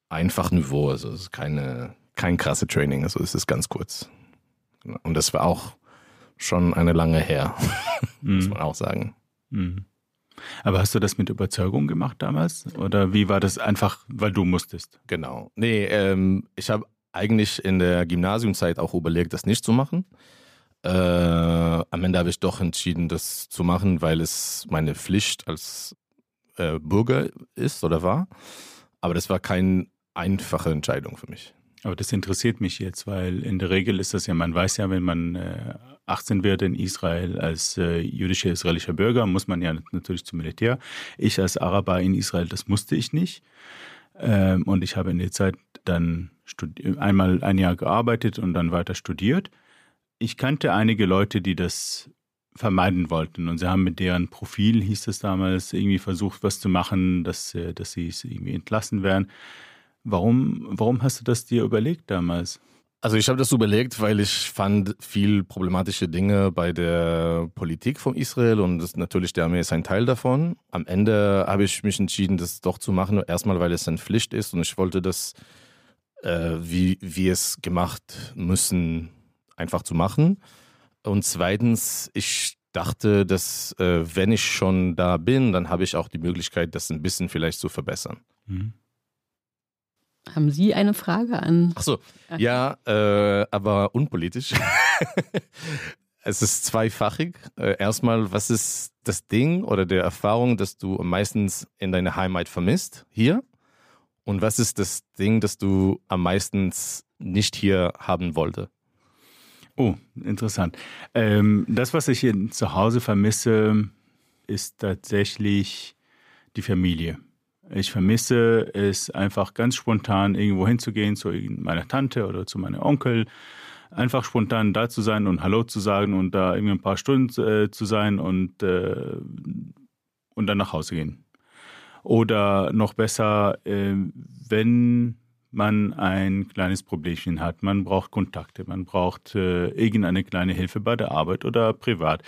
einfach Niveau, also es ist keine, kein krasse Training, also es ist ganz kurz. Und das war auch schon eine lange her, mm. muss man auch sagen. Mm. Aber hast du das mit Überzeugung gemacht damals? Oder wie war das einfach, weil du musstest? Genau. Nee, ähm, ich habe eigentlich in der Gymnasiumzeit auch überlegt, das nicht zu machen. Äh, am Ende habe ich doch entschieden, das zu machen, weil es meine Pflicht als äh, Bürger ist oder war. Aber das war keine einfache Entscheidung für mich. Aber das interessiert mich jetzt, weil in der Regel ist das ja, man weiß ja, wenn man äh, achtzehn wird in Israel als äh, jüdischer israelischer Bürger, muss man ja natürlich zum Militär. Ich als Araber in Israel, das musste ich nicht. Ähm, und ich habe in der Zeit dann studi- einmal ein Jahr gearbeitet und dann weiter studiert. Ich kannte einige Leute, die das vermeiden wollten. Und sie haben mit deren Profil, hieß es damals, irgendwie versucht, was zu machen, dass, dass sie irgendwie entlassen werden. Warum, warum hast du das dir überlegt damals? Also ich habe das überlegt, weil ich fand viel problematische Dinge bei der Politik von Israel und das, natürlich die Armee ist ein Teil davon. Am Ende habe ich mich entschieden, das doch zu machen. Erstmal, weil es eine Pflicht ist und ich wollte das, äh, wie wir es gemacht müssen, einfach zu machen. Und zweitens, ich dachte, dass äh, wenn ich schon da bin, dann habe ich auch die Möglichkeit, das ein bisschen vielleicht zu verbessern. Mhm. Haben Sie eine Frage an? Ach so, Ach. ja, äh, aber unpolitisch. Es ist zweifachig. Äh, erstmal, was ist das Ding oder der Erfahrung, dass du meistens in deiner Heimat vermisst, hier? Und was ist das Ding, das du am meisten nicht hier haben wolltest? Oh, interessant. Ähm, das, was ich hier zu Hause vermisse, ist tatsächlich die Familie. Ich vermisse es einfach ganz spontan, irgendwo hinzugehen, zu meiner Tante oder zu meinem Onkel. Einfach spontan da zu sein und Hallo zu sagen und da irgendwie ein paar Stunden äh, zu sein und, äh, und dann nach Hause gehen. Oder noch besser, äh, wenn... man ein kleines Problemchen hat, man braucht Kontakte, man braucht äh, irgendeine kleine Hilfe bei der Arbeit oder privat.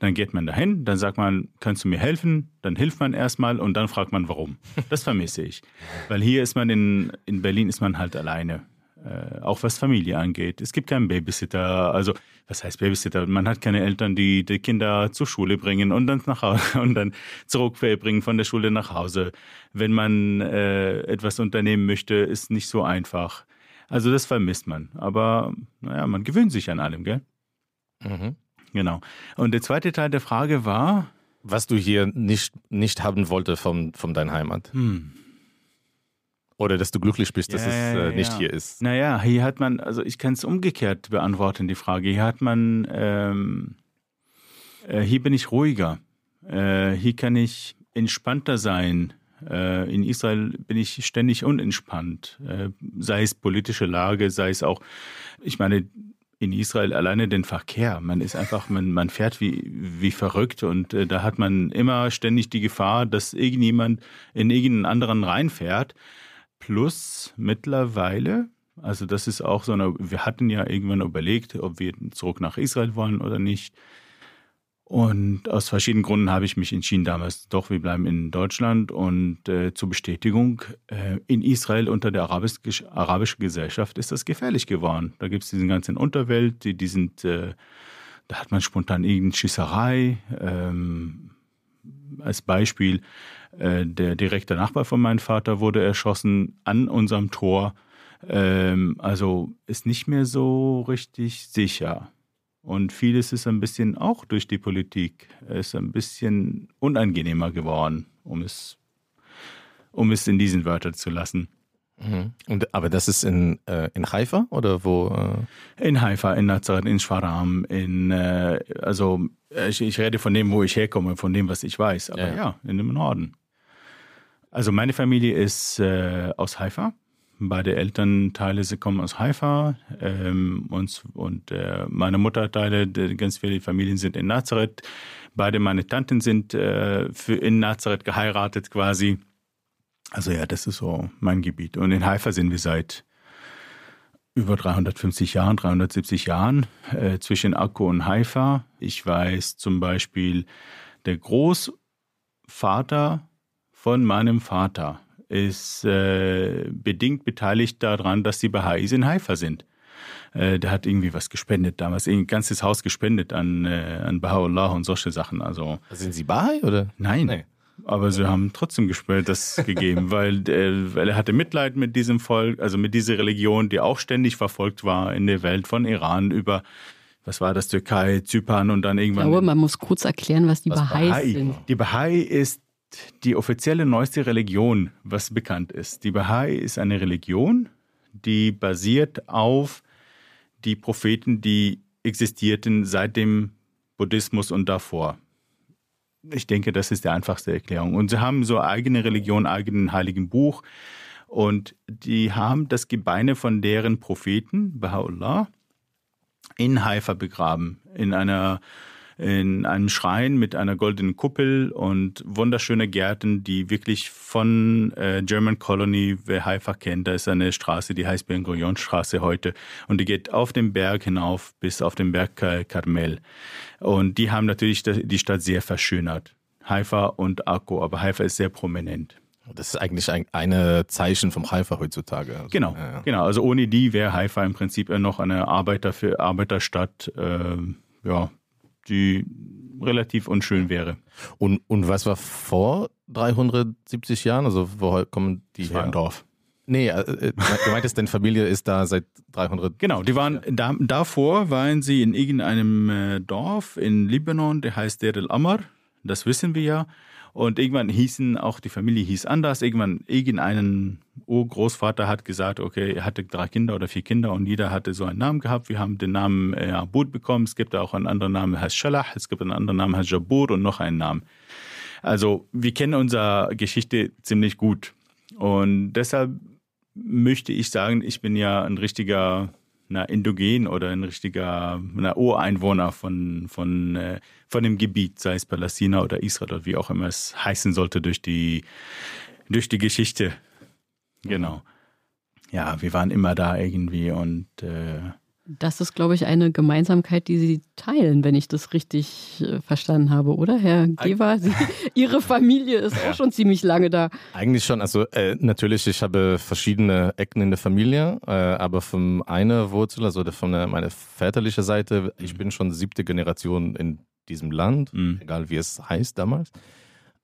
Dann geht man dahin, dann sagt man, kannst du mir helfen? Dann hilft man erstmal und dann fragt man, warum. Das vermisse ich. Weil hier ist man in, in Berlin ist man halt alleine. Äh, auch was Familie angeht. Es gibt keinen Babysitter. Also, was heißt Babysitter? Man hat keine Eltern, die die Kinder zur Schule bringen und dann nach Hause und dann zurückbringen von der Schule nach Hause. Wenn man äh, etwas unternehmen möchte, ist nicht so einfach. Also, das vermisst man. Aber, naja, man gewöhnt sich an allem, gell? Mhm. Genau. Und der zweite Teil der Frage war? Was du hier nicht, nicht haben wolltest von, von deiner Heimat. Hm. Oder dass du glücklich bist, dass ja, es äh, ja, nicht ja. hier ist. Naja, hier hat man, also ich kann es umgekehrt beantworten, die Frage. Hier hat man, ähm, äh, hier bin ich ruhiger. Äh, hier kann ich entspannter sein. Äh, in Israel bin ich ständig unentspannt. Äh, sei es politische Lage, sei es auch, ich meine, in Israel alleine den Verkehr. Man ist einfach, man, man fährt wie, wie verrückt und äh, da hat man immer ständig die Gefahr, dass irgendjemand in irgendeinen anderen reinfährt. Plus mittlerweile, also das ist auch so eine, wir hatten ja irgendwann überlegt, ob wir zurück nach Israel wollen oder nicht. Und aus verschiedenen Gründen habe ich mich entschieden damals, doch, wir bleiben in Deutschland. Und äh, zur Bestätigung, äh, in Israel unter der arabisch, arabischen Gesellschaft ist das gefährlich geworden. Da gibt es diesen ganzen Unterwelt, die, die sind, äh, da hat man spontan irgendeine Schießerei, ähm, als Beispiel, äh, der direkte Nachbar von meinem Vater wurde erschossen an unserem Tor. Ähm, also ist nicht mehr so richtig sicher. Und vieles ist ein bisschen auch durch die Politik, ist ein bisschen unangenehmer geworden, um es, um es in diesen Wörtern zu lassen. Mhm. Und, aber das ist in, äh, in Haifa oder wo? Äh? In Haifa, in Nazareth, in Schwaram, in, äh, also ich, ich rede von dem, wo ich herkomme, von dem, was ich weiß, aber ja, ja in dem Norden. Also meine Familie ist äh, aus Haifa. Beide Elternteile sie kommen aus Haifa ähm, und, und äh, meine Mutterteile, die, ganz viele Familien sind in Nazareth. Beide meine Tanten sind äh, für in Nazareth geheiratet quasi. Also ja, das ist so mein Gebiet. Und in Haifa sind wir seit über dreihundertfünfzig Jahren, dreihundertsiebzig Jahren äh, zwischen Akko und Haifa. Ich weiß zum Beispiel, der Großvater von meinem Vater ist äh, bedingt beteiligt daran, dass die Baha'is in Haifa sind. Äh, der hat irgendwie was gespendet damals, ein ganzes Haus gespendet an, äh, an Baha'u'llah und solche Sachen. Also, sind Sie Baha'i oder? Nein, nee. Aber sie haben trotzdem gespendet, das gegeben, weil, äh, weil er hatte Mitleid mit diesem Volk, also mit dieser Religion, die auch ständig verfolgt war in der Welt von Iran über... Was war das? Türkei, Zypern und dann irgendwann... Ich glaube, man muss kurz erklären, was die Baha'is sind. Die Baha'i ist die offizielle neueste Religion, was bekannt ist. Die Baha'i ist eine Religion, die basiert auf die Propheten, die existierten seit dem Buddhismus und davor. Ich denke, das ist die einfachste Erklärung. Und sie haben so eigene Religion, eigenen heiligen Buch. Und die haben das Gebeine von deren Propheten, Baha'u'llah, in Haifa begraben, in, einer, in einem Schrein mit einer goldenen Kuppel und wunderschöne Gärten, die wirklich von äh, German Colony, wer Haifa kennt, da ist eine Straße, die heißt Ben Gurion-Straße heute und die geht auf den Berg hinauf bis auf den Berg Karmel. Und die haben natürlich die Stadt sehr verschönert, Haifa und Akko, aber Haifa ist sehr prominent. Das ist eigentlich ein eine Zeichen vom Haifa heutzutage. Also, genau, ja, ja. genau. Also ohne die wäre Haifa im Prinzip noch eine Arbeiter für Arbeiterstadt, äh, ja, die relativ unschön wäre. Und, und was war vor dreihundertsiebzig Jahren? Also woher kommen die her? Ein Dorf. Nee, äh, du meintest, deine Familie ist da seit dreihundert Jahren. Genau, die waren da, davor waren sie in irgendeinem Dorf in Libanon, der heißt Der el-Amr. Das wissen wir ja. Und irgendwann hießen, auch die Familie hieß anders, irgendwann irgendeinen Urgroßvater hat gesagt, okay, er hatte drei Kinder oder vier Kinder und jeder hatte so einen Namen gehabt. Wir haben den Namen äh, Abud bekommen, es gibt auch einen anderen Namen, heißt Shalah, es gibt einen anderen Namen, heißt Jabur und noch einen Namen. Also wir kennen unsere Geschichte ziemlich gut und deshalb möchte ich sagen, ich bin ja ein richtiger... Na, Indogen oder ein richtiger na, Ureinwohner von, von, äh, von dem Gebiet, sei es Palästina oder Israel oder wie auch immer es heißen sollte durch die, durch die Geschichte. Genau. Ja, wir waren immer da irgendwie und... Äh das ist, glaube ich, eine Gemeinsamkeit, die Sie teilen, wenn ich das richtig äh, verstanden habe, oder, Herr Geva? Sie, Ihre Familie ist ja auch schon ziemlich lange da. Eigentlich schon. Also äh, natürlich, ich habe verschiedene Ecken in der Familie, äh, aber von einer Wurzel, also von der, meiner väterlichen Seite, ich bin schon siebte Generation in diesem Land, mhm. egal wie es heißt damals.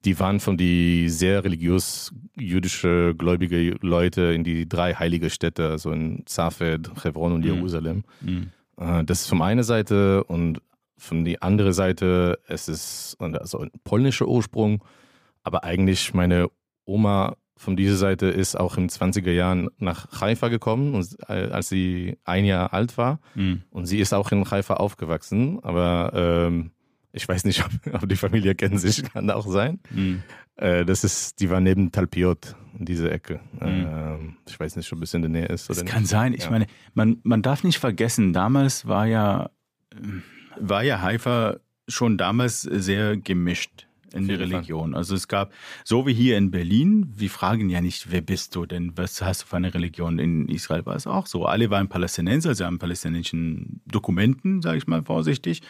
Die waren von die sehr religiös jüdische gläubige Leute in die drei heilige Städte, also in Safed, Hebron und mhm. Jerusalem. Mhm. Das ist von einer Seite und von der anderen Seite, es ist also ein polnischer Ursprung, aber eigentlich meine Oma von dieser Seite ist auch in den zwanziger Jahren nach Haifa gekommen, als sie ein Jahr alt war mhm. und sie ist auch in Haifa aufgewachsen, aber ähm, ich weiß nicht, ob die Familie kennen sich, kann auch sein. Mhm. Das ist, die war neben Talpiot in dieser Ecke. Mhm. Ich weiß nicht, ob es in der Nähe ist. Oder das kann nicht sein. Ich ja. meine, man, man darf nicht vergessen, damals war ja, war ja Haifa schon damals sehr gemischt in Vielen der Religion. Fall. Also es gab, so wie hier in Berlin, wir fragen ja nicht, wer bist du denn, was hast du für eine Religion? In Israel war es auch so. Alle waren Palästinenser, sie haben palästinensischen Dokumenten, sage ich mal vorsichtig.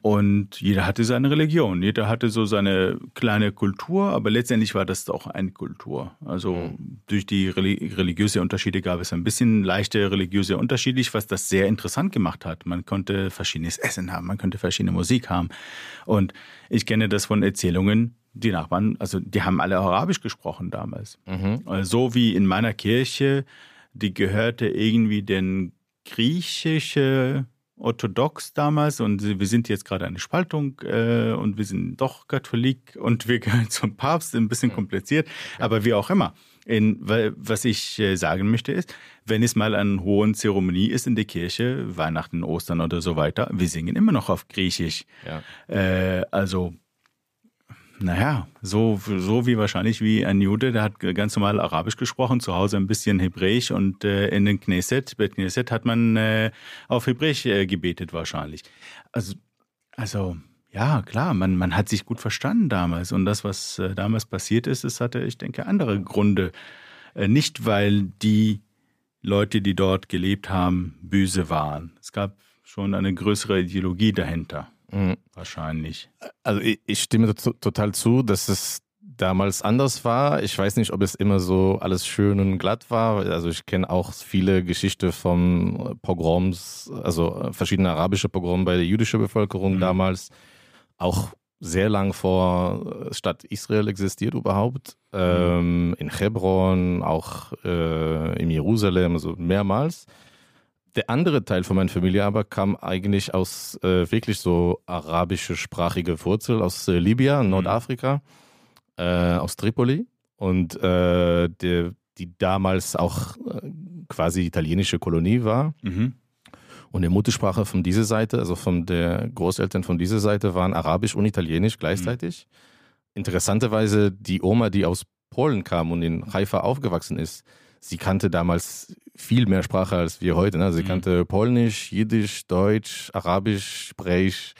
Und jeder hatte seine Religion, jeder hatte so seine kleine Kultur, aber letztendlich war das auch eine Kultur. Also mhm. durch die religiösen Unterschiede gab es ein bisschen leichte religiöse Unterschiede, was das sehr interessant gemacht hat. Man konnte verschiedenes Essen haben, man konnte verschiedene Musik haben. Und ich kenne das von Erzählungen, die Nachbarn, also die haben alle Arabisch gesprochen damals. Mhm. Also so wie in meiner Kirche, die gehörte irgendwie den griechischen... orthodox damals und wir sind jetzt gerade eine Spaltung äh, und wir sind doch Katholik und wir gehören zum Papst, ein bisschen kompliziert, aber wie auch immer. In, was ich sagen möchte ist, wenn es mal eine hohe Zeremonie ist in der Kirche, Weihnachten, Ostern oder so weiter, wir singen immer noch auf Griechisch. Ja. Äh, also Naja, so, so wie wahrscheinlich wie ein Jude, der hat ganz normal Arabisch gesprochen, zu Hause ein bisschen Hebräisch und äh, in den Knesset, bei Knesset hat man äh, auf Hebräisch äh, gebetet wahrscheinlich. Also, also ja, klar, man, man hat sich gut verstanden damals und das, was äh, damals passiert ist, das hatte, ich denke, andere Gründe. Äh, nicht, weil die Leute, die dort gelebt haben, böse waren. Es gab schon eine größere Ideologie dahinter. Mhm. Wahrscheinlich. Also ich, ich stimme total zu, dass es damals anders war. Ich weiß nicht, ob es immer so alles schön und glatt war. Also ich kenne auch viele Geschichten von Pogroms, also verschiedene arabische Pogroms bei der jüdischen Bevölkerung mhm. damals. Auch sehr lang vor Stadt Israel existiert überhaupt. Mhm. Ähm, in Hebron, auch äh, in Jerusalem, also mehrmals. Der andere Teil von meiner Familie aber kam eigentlich aus äh, wirklich so arabischsprachige Wurzel, aus äh, Libyen, Nordafrika, mhm. äh, aus Tripoli. Und äh, die, die damals auch äh, quasi italienische Kolonie war. Mhm. Und die Muttersprache von dieser Seite, also von der Großeltern von dieser Seite, waren Arabisch und Italienisch gleichzeitig. Mhm. Interessanterweise die Oma, die aus Polen kam und in Haifa aufgewachsen ist, sie kannte damals viel mehr Sprache als wir heute. Ne? Sie mhm. kannte Polnisch, Jiddisch, Deutsch, Arabisch, Hebräisch.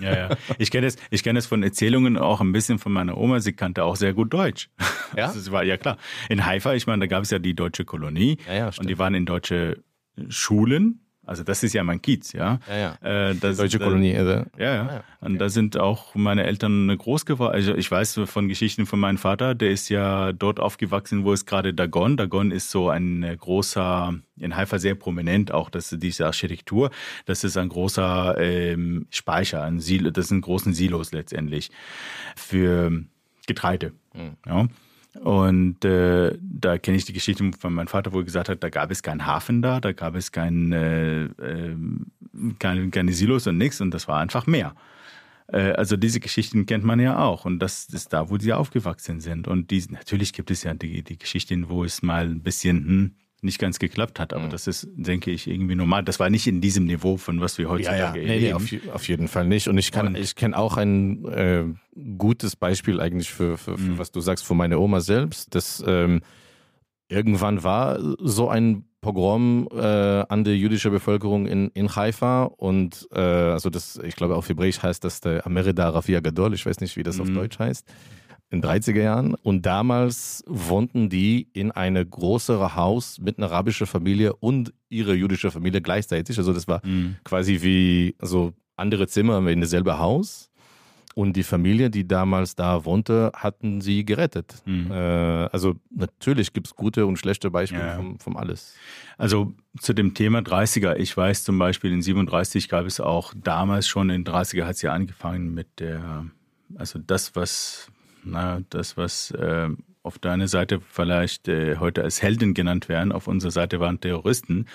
Ja, ja. Ich kenne das, ich kenne das von Erzählungen auch ein bisschen von meiner Oma. Sie kannte auch sehr gut Deutsch. Ja, also, sie war, ja klar. In Haifa, ich meine, da gab es ja die deutsche Kolonie. Ja, ja, und die waren in deutsche Schulen. Also das ist ja mein Kiez, ja. ja, ja. Äh, das, Deutsche Kolonie, oder? Äh, ja, ja. Ah, ja. Okay. Und da sind auch meine Eltern groß geworden. Also ich weiß von Geschichten von meinem Vater, der ist ja dort aufgewachsen, wo es gerade Dagon. Dagon ist so ein großer, in Haifa sehr prominent auch, dass diese Architektur, das ist ein großer ähm, Speicher, ein Silo, das sind großen Silos letztendlich für Getreide, mhm. ja. Und äh, da kenne ich die Geschichte von meinem Vater, wo er gesagt hat, da gab es keinen Hafen da, da gab es kein, äh, äh, keine, keine Silos und nichts und das war einfach Meer. Äh, also diese Geschichten kennt man ja auch und das ist da, wo sie aufgewachsen sind. Und die, natürlich gibt es ja die, die Geschichten, wo es mal ein bisschen hm, nicht ganz geklappt hat, aber mhm. das ist, denke ich, irgendwie normal. Das war nicht in diesem Niveau, von was wir heutzutage ja, ja. Nee, nee, auf, auf jeden Fall nicht. Und ich kann, ich kenne auch ein äh, gutes Beispiel eigentlich für, für, für mhm. was du sagst, von meiner Oma selbst, dass ähm, irgendwann war so ein Pogrom äh, an der jüdischen Bevölkerung in, in Haifa und äh, also das, ich glaube auf Hebräisch heißt das der Amerida Rafia Gadol, ich weiß nicht, wie das mhm. auf Deutsch heißt. In den dreißiger Jahren. Und damals wohnten die in einem größeren Haus mit einer arabischen Familie und ihrer jüdischen Familie gleichzeitig. Also das war mhm. quasi wie so andere Zimmer in dasselbe Haus. Und die Familie, die damals da wohnte, hatten sie gerettet. Mhm. Äh, also natürlich gibt es gute und schlechte Beispiele ja. vom, vom alles. Also zu dem Thema dreißiger. Ich weiß zum Beispiel, in siebenunddreißig gab es auch damals schon, in den dreißiger hat es ja angefangen mit der, also das, was... Na, das, was äh, auf deiner Seite vielleicht äh, heute als Helden genannt werden, auf unserer Seite waren Terroristen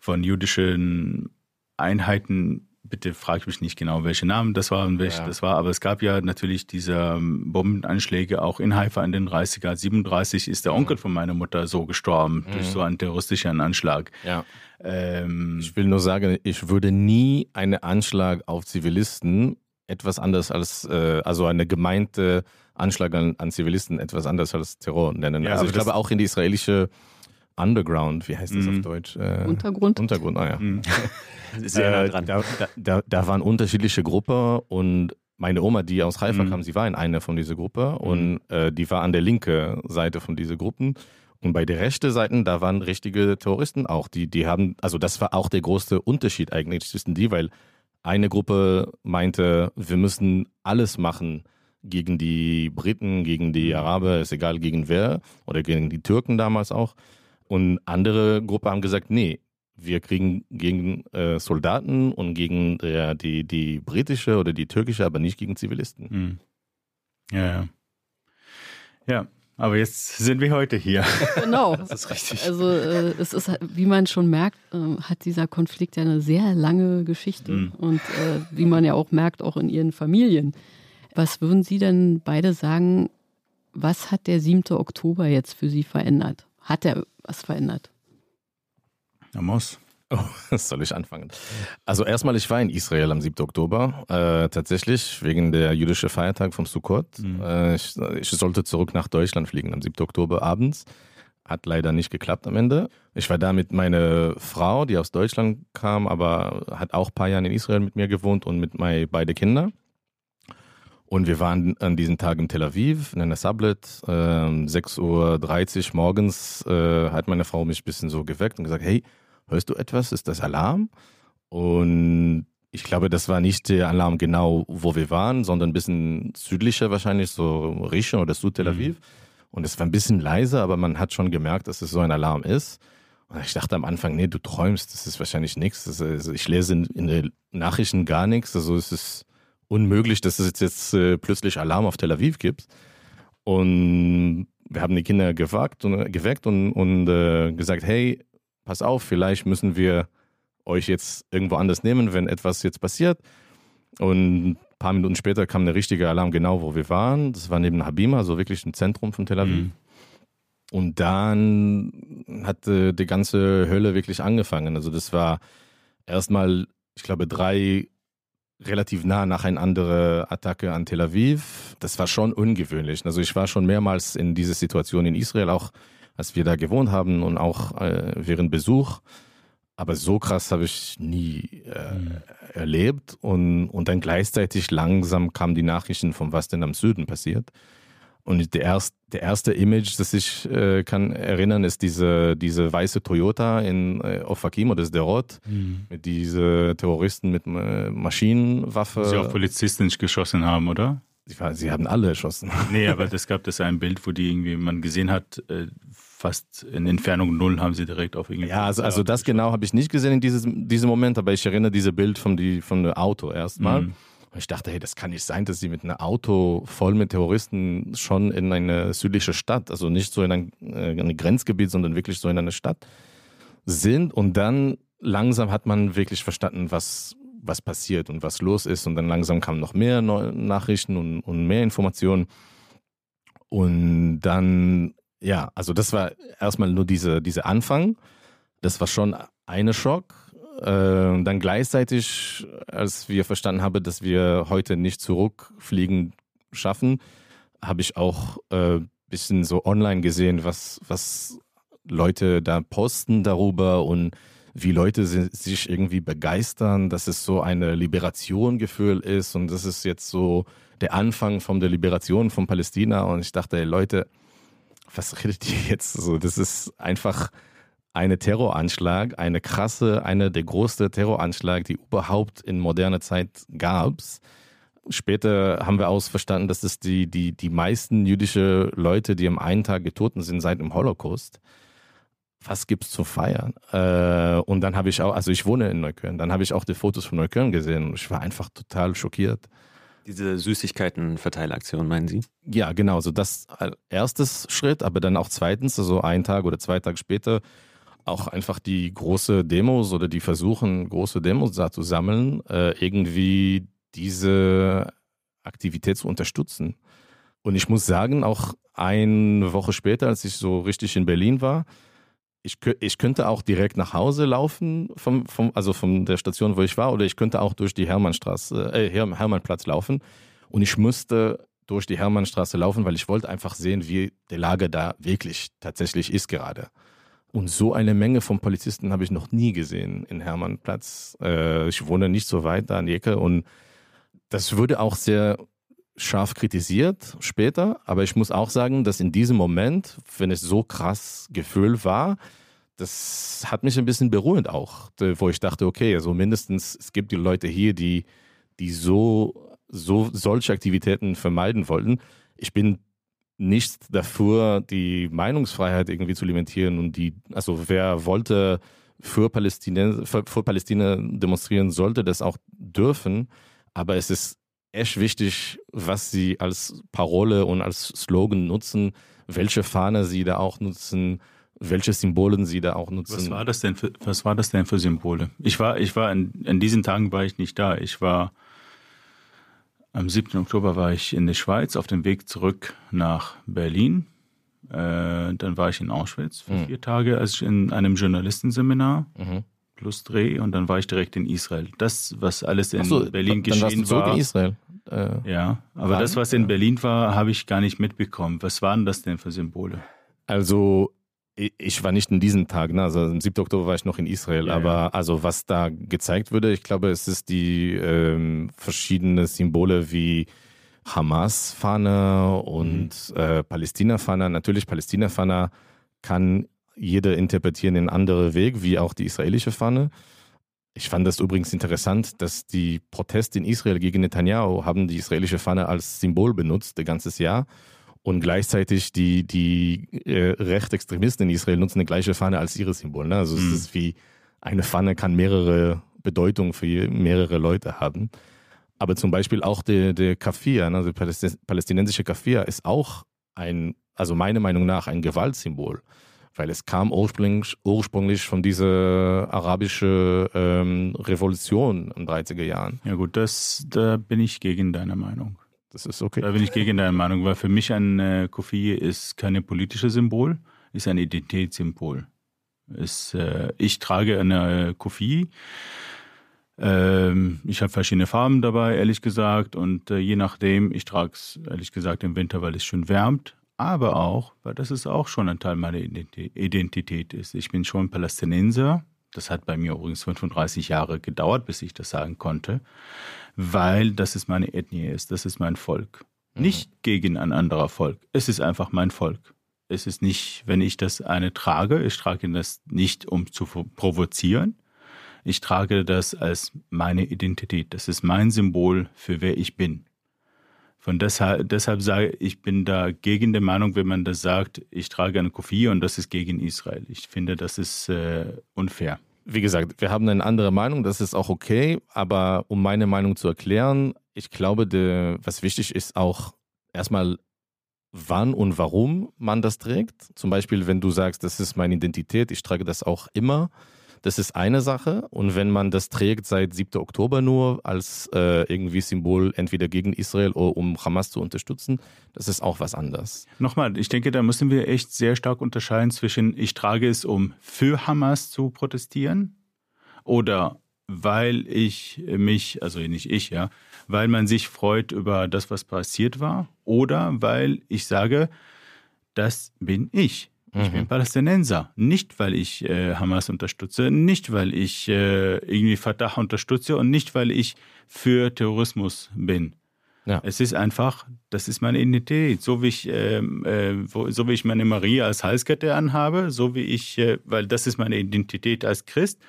von jüdischen Einheiten. Bitte frag mich nicht genau, welche Namen das waren, welche ja. das war, aber es gab ja natürlich diese Bombenanschläge auch in Haifa in den dreißiger. siebenunddreißig ist der Onkel mhm. von meiner Mutter so gestorben mhm. durch so einen terroristischen Anschlag. Ja. Ähm, ich will nur sagen, ich würde nie einen Anschlag auf Zivilisten etwas anders als, äh, also eine gemeinte Anschlag an, an Zivilisten etwas anders als Terror nennen. Ja, also ich glaube auch in die israelische Underground, wie heißt das mm. auf Deutsch? Äh, Untergrund. Untergrund, naja. Ah, mm. Sehr nah dran. Da, da, da waren unterschiedliche Gruppen und meine Oma, die aus Haifa mm. kam, sie war in einer von dieser Gruppen mm. und äh, die war an der linken Seite von diesen Gruppen. Und bei der rechten Seite, da waren richtige Terroristen auch. Die, die haben, also das war auch der größte Unterschied eigentlich zwischen die, weil eine Gruppe meinte, wir müssen alles machen gegen die Briten, gegen die Araber, ist egal gegen wer, oder gegen die Türken damals auch. Und andere Gruppe haben gesagt, nee, wir kriegen gegen äh, Soldaten und gegen äh, die, die britische oder die türkische, aber nicht gegen Zivilisten. Mhm. Ja, ja. Ja. Aber jetzt sind wir heute hier. Genau. Das ist richtig. Also äh, es ist, wie man schon merkt, äh, hat dieser Konflikt ja eine sehr lange Geschichte. Mhm. Und äh, wie man ja auch merkt, auch in Ihren Familien. Was würden Sie denn beide sagen, was hat der siebte Oktober jetzt für Sie verändert? Hat er was verändert? Amos? Oh, das soll ich anfangen? Also erstmal, ich war in Israel am siebten Oktober, äh, tatsächlich wegen der jüdischen Feiertag vom Sukkot. Mhm. Äh, ich, ich sollte zurück nach Deutschland fliegen am siebten Oktober abends. Hat leider nicht geklappt am Ende. Ich war da mit meiner Frau, die aus Deutschland kam, aber hat auch ein paar Jahre in Israel mit mir gewohnt und mit meinen beiden Kindern. Und wir waren an diesem Tag in Tel Aviv, in einer Sablet. Ähm, sechs Uhr dreißig morgens äh, hat meine Frau mich ein bisschen so geweckt und gesagt, hey, hörst du etwas? Ist das Alarm? Und ich glaube, das war nicht der Alarm genau, wo wir waren, sondern ein bisschen südlicher wahrscheinlich, so Rishon oder Süd-Tel Aviv. Mhm. Und es war ein bisschen leiser, aber man hat schon gemerkt, dass es so ein Alarm ist. Und ich dachte am Anfang, nee, du träumst, das ist wahrscheinlich nichts. Das ist, ich lese in, in den Nachrichten gar nichts. Also es ist unmöglich, dass es jetzt, jetzt äh, plötzlich Alarm auf Tel Aviv gibt. Und wir haben die Kinder gewagt und, geweckt und, und äh, gesagt, hey, pass auf, vielleicht müssen wir euch jetzt irgendwo anders nehmen, wenn etwas jetzt passiert. Und ein paar Minuten später kam der richtige Alarm genau, wo wir waren. Das war neben Habima, also wirklich im Zentrum von Tel Aviv. Mhm. Und dann hat äh, die ganze Hölle wirklich angefangen. Also das war erstmal, ich glaube, drei relativ nah nacheinander Attacke an Tel Aviv. Das war schon ungewöhnlich. Also ich war schon mehrmals in dieser Situation in Israel, auch als wir da gewohnt haben und auch äh, während Besuch. Aber so krass habe ich nie äh, mhm. erlebt. Und, und dann gleichzeitig langsam kamen die Nachrichten, von was denn am Süden passiert. Und der, erst, der erste Image, das ich äh, kann erinnern, ist diese, diese weiße Toyota in äh, Ofakim oder Sderot. Mhm. Mit diesen Terroristen mit äh, Maschinenwaffe. Sie auch Polizisten nicht geschossen haben, oder? Sie, sie haben alle erschossen. Nee, aber es gab das ein Bild, wo die irgendwie man gesehen hat, äh, fast in Entfernung null haben sie direkt auf irgendwie... Ja, also, also das genau habe ich nicht gesehen in dieses, diesem Moment, aber ich erinnere dieses Bild von, die, von dem Auto erstmal. Mhm. Und ich dachte, hey, das kann nicht sein, dass sie mit einem Auto voll mit Terroristen schon in eine südliche Stadt, also nicht so in ein, in ein Grenzgebiet, sondern wirklich so in eine Stadt sind. Und dann langsam hat man wirklich verstanden, was, was passiert und was los ist. Und dann langsam kamen noch mehr Nachrichten und, und mehr Informationen. Und dann... Ja, also das war erstmal nur dieser diese Anfang. Das war schon ein Schock. Ähm, dann gleichzeitig, als wir verstanden haben, dass wir heute nicht zurückfliegen schaffen, habe ich auch ein äh, bisschen so online gesehen, was, was Leute da posten darüber und wie Leute si- sich irgendwie begeistern, dass es so eine Liberation-Gefühl ist und das ist jetzt so der Anfang von der Liberation von Palästina. Und ich dachte, ey, Leute... Was redet ihr jetzt so? Das ist einfach ein Terroranschlag, eine krasse, eine der größten Terroranschläge, die überhaupt in moderner Zeit gab. Später haben wir auch verstanden, dass das die, die, die meisten jüdischen Leute, die am einen Tag getötet sind seit dem Holocaust. Was gibt's zu feiern? Äh, und dann habe ich auch, also ich wohne in Neukölln, dann habe ich auch die Fotos von Neukölln gesehen und ich war einfach total schockiert. Diese Süßigkeiten-Verteilaktion, meinen Sie? Ja, genau. So das erstes Schritt, aber dann auch zweitens, also einen Tag oder zwei Tage später, auch einfach die große Demos oder die versuchen, große Demos da zu sammeln, äh, irgendwie diese Aktivität zu unterstützen. Und ich muss sagen, auch eine Woche später, als ich so richtig in Berlin war, Ich, ich könnte auch direkt nach Hause laufen, vom, vom, also von der Station, wo ich war, oder ich könnte auch durch die Hermannstraße, äh, Hermannplatz laufen. Und ich musste durch die Hermannstraße laufen, weil ich wollte einfach sehen, wie die Lage da wirklich tatsächlich ist gerade. Und so eine Menge von Polizisten habe ich noch nie gesehen in Hermannplatz. Äh, ich wohne nicht so weit da in die Ecke und das würde auch sehr... scharf kritisiert später, aber ich muss auch sagen, dass in diesem Moment, wenn es so krass Gefühl war, das hat mich ein bisschen beruhigt auch, wo ich dachte, okay, also mindestens es gibt die Leute hier, die, die so, so solche Aktivitäten vermeiden wollten. Ich bin nicht dafür, die Meinungsfreiheit irgendwie zu limitieren und die, also wer wollte für Palästina, für, für Palästina demonstrieren, sollte das auch dürfen, aber es ist echt wichtig, was sie als Parole und als Slogan nutzen, welche Fahne sie da auch nutzen, welche Symbolen sie da auch nutzen. Was war das denn für, was war das denn für Symbole? Ich war, ich war in, in diesen Tagen war ich nicht da. Ich war am siebten Oktober war ich in der Schweiz auf dem Weg zurück nach Berlin. Äh, dann war ich in Auschwitz für mhm. vier Tage, als ich in einem Journalistenseminar. Mhm. plus Dreh und dann war ich direkt in Israel. Das, was alles in so, Berlin dann geschehen war. Zurück in Israel. Äh, ja, aber rein, das, was in äh, Berlin war, habe ich gar nicht mitbekommen. Was waren das denn für Symbole? Also ich war nicht in diesem Tag, ne? Also am siebten Oktober war ich noch in Israel, ja, aber ja. Also was da gezeigt würde, ich glaube, es ist die ähm, verschiedenen Symbole wie Hamas-Fahne und mhm. äh, Palästina-Fahne. Natürlich, Palästina-Fahne kann jeder interpretieren in einen anderen Weg, wie auch die israelische Fahne. Ich fand das übrigens interessant, dass die Proteste in Israel gegen Netanyahu haben die israelische Fahne als Symbol benutzt, das ganze Jahr. Und gleichzeitig die, die äh, Rechtsextremisten in Israel nutzen die gleiche Fahne als ihre Symbol. Ne? Also mhm. es ist wie, eine Fahne kann mehrere Bedeutungen für mehrere Leute haben. Aber zum Beispiel auch der, der Kafir, ne? Also der palästinensische Kafir ist auch ein, also meiner Meinung nach, ein Gewaltsymbol. Weil es kam ursprünglich, ursprünglich von dieser arabischen ähm, Revolution in den dreißiger Jahren. Ja gut, das, da bin ich gegen deine Meinung. Das ist okay. Da bin ich gegen deine Meinung, weil für mich ein äh, Kofie ist kein politisches Symbol, ist ein Identitätssymbol. Ist, äh, ich trage eine Kofie, ähm, ich habe verschiedene Farben dabei, ehrlich gesagt, und äh, je nachdem, ich trage es ehrlich gesagt im Winter, weil es schön wärmt, aber auch, weil das ist auch schon ein Teil meiner Identität ist. Ich bin schon Palästinenser. Das hat bei mir übrigens fünfunddreißig Jahre gedauert, bis ich das sagen konnte, weil das ist meine Ethnie ist, das ist mein Volk. Mhm. Nicht gegen ein anderer Volk, es ist einfach mein Volk. Es ist nicht, wenn ich das eine trage, ich trage das nicht, um zu provozieren. Ich trage das als meine Identität, das ist mein Symbol für wer ich bin. Von deshalb, deshalb sage ich, ich bin da gegen der Meinung, wenn man das sagt, ich trage eine Kofie und das ist gegen Israel. Ich finde, das ist äh, unfair. Wie gesagt, wir haben eine andere Meinung, das ist auch okay, aber um meine Meinung zu erklären, ich glaube, de, was wichtig ist auch erstmal, wann und warum man das trägt. Zum Beispiel, wenn du sagst, das ist meine Identität, ich trage das auch immer. Das ist eine Sache und wenn man das trägt seit siebten Oktober nur als äh, irgendwie Symbol entweder gegen Israel oder um Hamas zu unterstützen, das ist auch was anderes. Nochmal, ich denke, da müssen wir echt sehr stark unterscheiden zwischen ich trage es, um für Hamas zu protestieren oder weil ich mich, also nicht ich, ja, weil man sich freut über das, was passiert war oder weil ich sage, das bin ich. Ich bin Palästinenser, nicht weil ich äh, Hamas unterstütze, nicht weil ich äh, irgendwie Fatah unterstütze und nicht weil ich für Terrorismus bin. Ja. Es ist einfach, das ist meine Identität. So wie ich, ähm, äh, wo, so wie ich meine Maria als Halskette anhabe, so wie ich, äh, weil das ist meine Identität als Christ,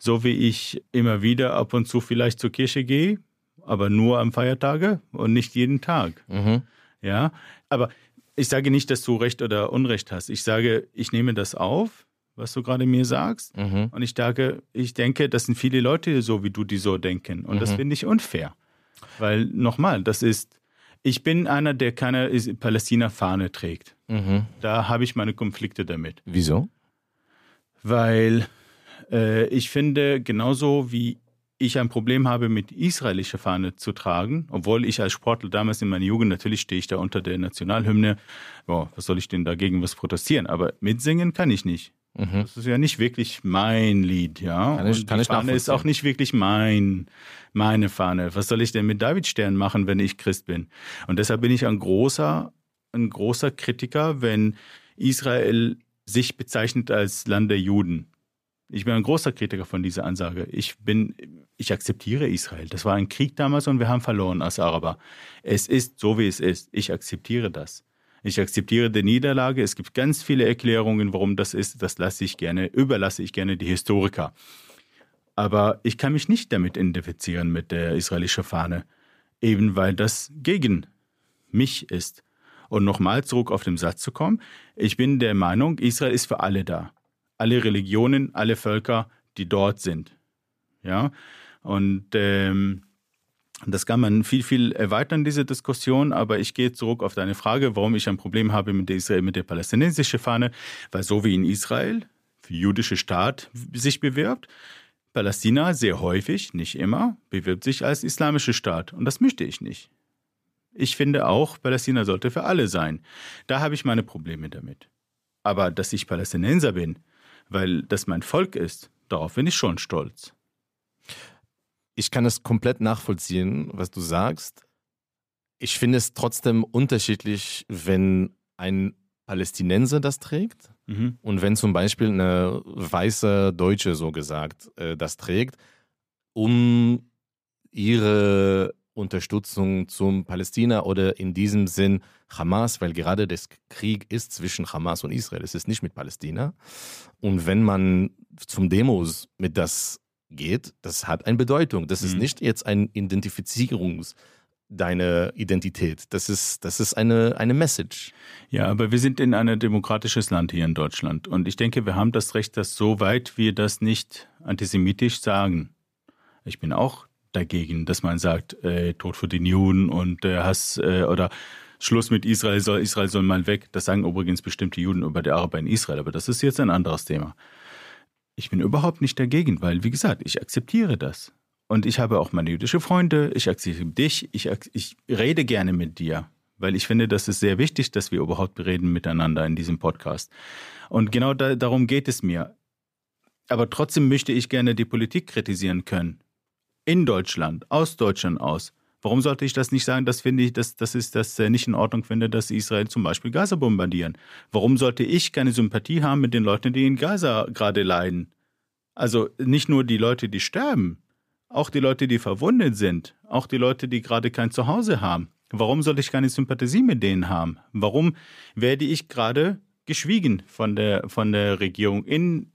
so wie ich immer wieder ab und zu vielleicht zur Kirche gehe, aber nur am Feiertage und nicht jeden Tag. Mhm. Ja, aber ich sage nicht, dass du Recht oder Unrecht hast. Ich sage, ich nehme das auf, was du gerade mir sagst. Mhm. Und ich sage, ich denke, das sind viele Leute so, wie du, die so denken. Und mhm. das finde ich unfair. Weil, nochmal, das ist, ich bin einer, der keine Palästina-Fahne trägt. Mhm. Da habe ich meine Konflikte damit. Wieso? Weil äh, ich finde, genauso wie ich ein Problem habe, mit israelischer Fahne zu tragen, obwohl ich als Sportler damals in meiner Jugend, natürlich stehe ich da unter der Nationalhymne, boah, was soll ich denn dagegen was protestieren, aber mitsingen kann ich nicht. Mhm. Das ist ja nicht wirklich mein Lied, ja. Kann ich, und kann die ich Fahne ist auch nicht wirklich mein, meine Fahne. Was soll ich denn mit Davidstern machen, wenn ich Christ bin? Und deshalb bin ich ein großer, ein großer Kritiker, wenn Israel sich bezeichnet als Land der Juden. Ich bin ein großer Kritiker von dieser Ansage. Ich bin, ich akzeptiere Israel. Das war ein Krieg damals und wir haben verloren als Araber. Es ist so, wie es ist. Ich akzeptiere das. Ich akzeptiere die Niederlage. Es gibt ganz viele Erklärungen, warum das ist. Das lasse ich gerne, überlasse ich gerne die Historiker. Aber ich kann mich nicht damit identifizieren mit der israelischen Fahne, eben weil das gegen mich ist. Und nochmal zurück auf den Satz zu kommen. Ich bin der Meinung, Israel ist für alle da. Alle Religionen, alle Völker, die dort sind. Ja? Und ähm, das kann man viel, viel erweitern, diese Diskussion. Aber ich gehe zurück auf deine Frage, warum ich ein Problem habe mit der, Israel, mit der palästinensischen Fahne. Weil so wie in Israel der jüdische Staat sich bewirbt, Palästina sehr häufig, nicht immer, bewirbt sich als islamischer Staat. Und das möchte ich nicht. Ich finde auch, Palästina sollte für alle sein. Da habe ich meine Probleme damit. Aber dass ich Palästinenser bin, weil das mein Volk ist, Darauf bin ich schon stolz. Ich kann es komplett nachvollziehen, was du sagst. Ich finde es trotzdem unterschiedlich, wenn ein Palästinenser das trägt mhm. und wenn zum Beispiel eine weiße Deutsche, so gesagt, das trägt, um ihre Unterstützung zum Palästina oder in diesem Sinn Hamas, weil gerade der Krieg ist zwischen Hamas und Israel, es ist nicht mit Palästina. Und wenn man zum Demos mit das geht, das hat eine Bedeutung. Das mhm. ist nicht jetzt eine Identifizierungs- deine Identität. Das ist, das ist eine, eine Message. Ja, aber wir sind in einem demokratischen Land hier in Deutschland. Und ich denke, wir haben das Recht, dass soweit wir das nicht antisemitisch sagen. Ich bin auch dagegen, dass man sagt, äh, Tod für den Juden und äh, Hass äh, oder Schluss mit Israel, soll, Israel soll mal weg. Das sagen übrigens bestimmte Juden über die Araber in Israel. Aber das ist jetzt ein anderes Thema. Ich bin überhaupt nicht dagegen, weil, wie gesagt, ich akzeptiere das. Und ich habe auch meine jüdischen Freunde, ich akzeptiere dich, ich, ich rede gerne mit dir, weil ich finde, das ist sehr wichtig, dass wir überhaupt reden miteinander in diesem Podcast. Und genau da, darum geht es mir. Aber trotzdem möchte ich gerne die Politik kritisieren können. In Deutschland, aus Deutschland aus. Warum sollte ich das nicht sagen, dass, finde ich, dass, dass ich das nicht in Ordnung finde, dass Israel zum Beispiel Gaza bombardieren? Warum sollte ich keine Sympathie haben mit den Leuten, die in Gaza gerade leiden? Also nicht nur die Leute, die sterben, auch die Leute, die verwundet sind, auch die Leute, die gerade kein Zuhause haben. Warum sollte ich keine Sympathie mit denen haben? Warum werde ich gerade geschwiegen von der, von der Regierung in,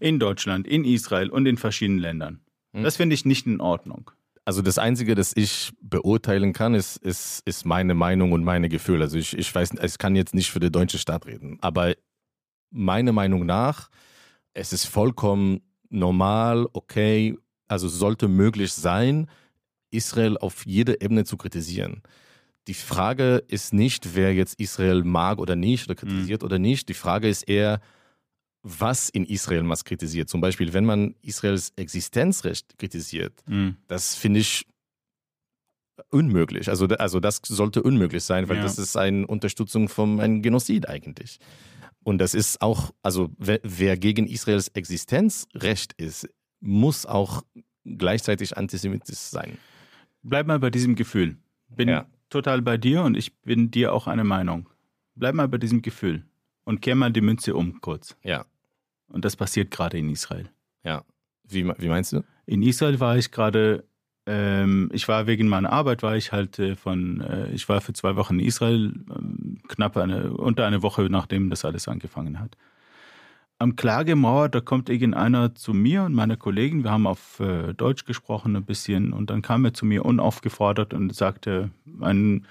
in Deutschland, in Israel und in verschiedenen Ländern? Das finde ich nicht in Ordnung. Also das Einzige, das ich beurteilen kann, ist, ist, ist meine Meinung und meine Gefühle. Also ich, ich weiß, ich kann jetzt nicht für den deutschen Staat reden, aber meiner Meinung nach, es ist vollkommen normal, okay, also sollte möglich sein, Israel auf jeder Ebene zu kritisieren. Die Frage ist nicht, wer jetzt Israel mag oder nicht oder kritisiert mhm. oder nicht. Die Frage ist eher, was in Israel was kritisiert. Zum Beispiel, wenn man Israels Existenzrecht kritisiert, mhm. das finde ich unmöglich. Also, also das sollte unmöglich sein, weil ja. das ist eine Unterstützung von einem Genozid eigentlich. Und das ist auch, also wer, wer gegen Israels Existenzrecht ist, muss auch gleichzeitig antisemitisch sein. Bleib mal bei diesem Gefühl. Bin ja. total bei dir und ich bin dir auch eine Meinung. Bleib mal bei diesem Gefühl und kehr mal die Münze um kurz. Ja. Und das passiert gerade in Israel. Ja. Wie, wie meinst du? In Israel war ich gerade, ähm, ich war wegen meiner Arbeit, war ich halt äh, von, äh, ich war für zwei Wochen in Israel, ähm, knapp eine, unter eine Woche, nachdem das alles angefangen hat. Am Klagemauer, da kommt irgendeiner zu mir und meine Kollegen, wir haben auf äh, Deutsch gesprochen ein bisschen und dann kam er zu mir unaufgefordert und sagte, ein,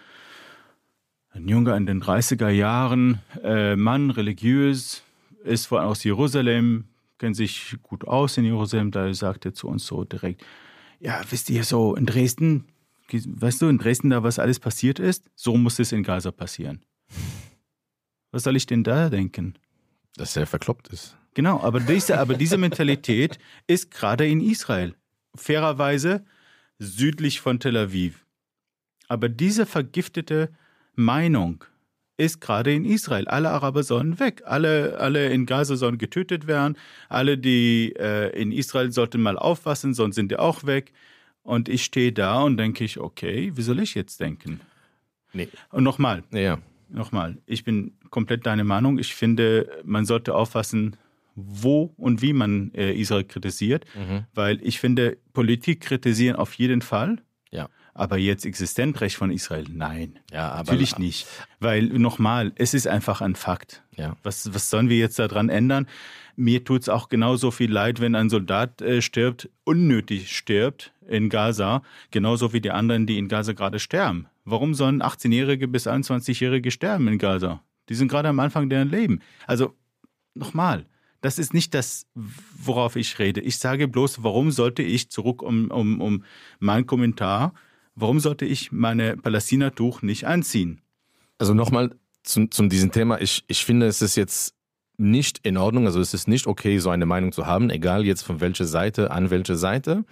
ein Junge in den dreißiger Jahren, äh, Mann, religiös, ist von, aus Jerusalem, kennt sich gut aus in Jerusalem, da sagte er zu uns so direkt, ja, wisst ihr so, in Dresden, weißt du, in Dresden da, was alles passiert ist, so muss es in Gaza passieren. Was soll ich denn da denken? Dass er verkloppt ist. Genau, aber diese, aber diese Mentalität ist gerade in Israel. Fairerweise südlich von Tel Aviv. Aber diese vergiftete Meinung ist gerade in Israel. Alle Araber sollen weg. Alle, alle in Gaza sollen getötet werden. Alle, die äh, in Israel sollten mal aufpassen, sonst sind die auch weg. Und ich stehe da und denke ich, okay, wie soll ich jetzt denken? Nee. Und nochmal. Ja. Nochmal, ich bin komplett deiner Meinung. Ich finde, man sollte aufpassen, wo und wie man äh, Israel kritisiert. Mhm. Weil ich finde, Politik kritisieren auf jeden Fall. Ja. Aber jetzt Existenzrecht von Israel, nein. Ja, aber natürlich nicht. Weil nochmal, es ist einfach ein Fakt. Ja. Was, was sollen wir jetzt daran ändern? Mir tut es auch genauso viel leid, wenn ein Soldat äh, stirbt, unnötig stirbt in Gaza. Genauso wie die anderen, die in Gaza gerade sterben. Warum sollen achtzehnjährige bis einundzwanzigjährige sterben in Gaza? Die sind gerade am Anfang deren Leben. Also nochmal, das ist nicht das, worauf ich rede. Ich sage bloß, warum sollte ich zurück um, um, um meinen Kommentar, warum sollte ich meine Palästina-Tuch nicht anziehen? Also nochmal zu, zu diesem Thema. Ich, ich finde, es ist jetzt nicht in Ordnung. Also es ist nicht okay, so eine Meinung zu haben, egal jetzt von welcher Seite, an welcher Seite.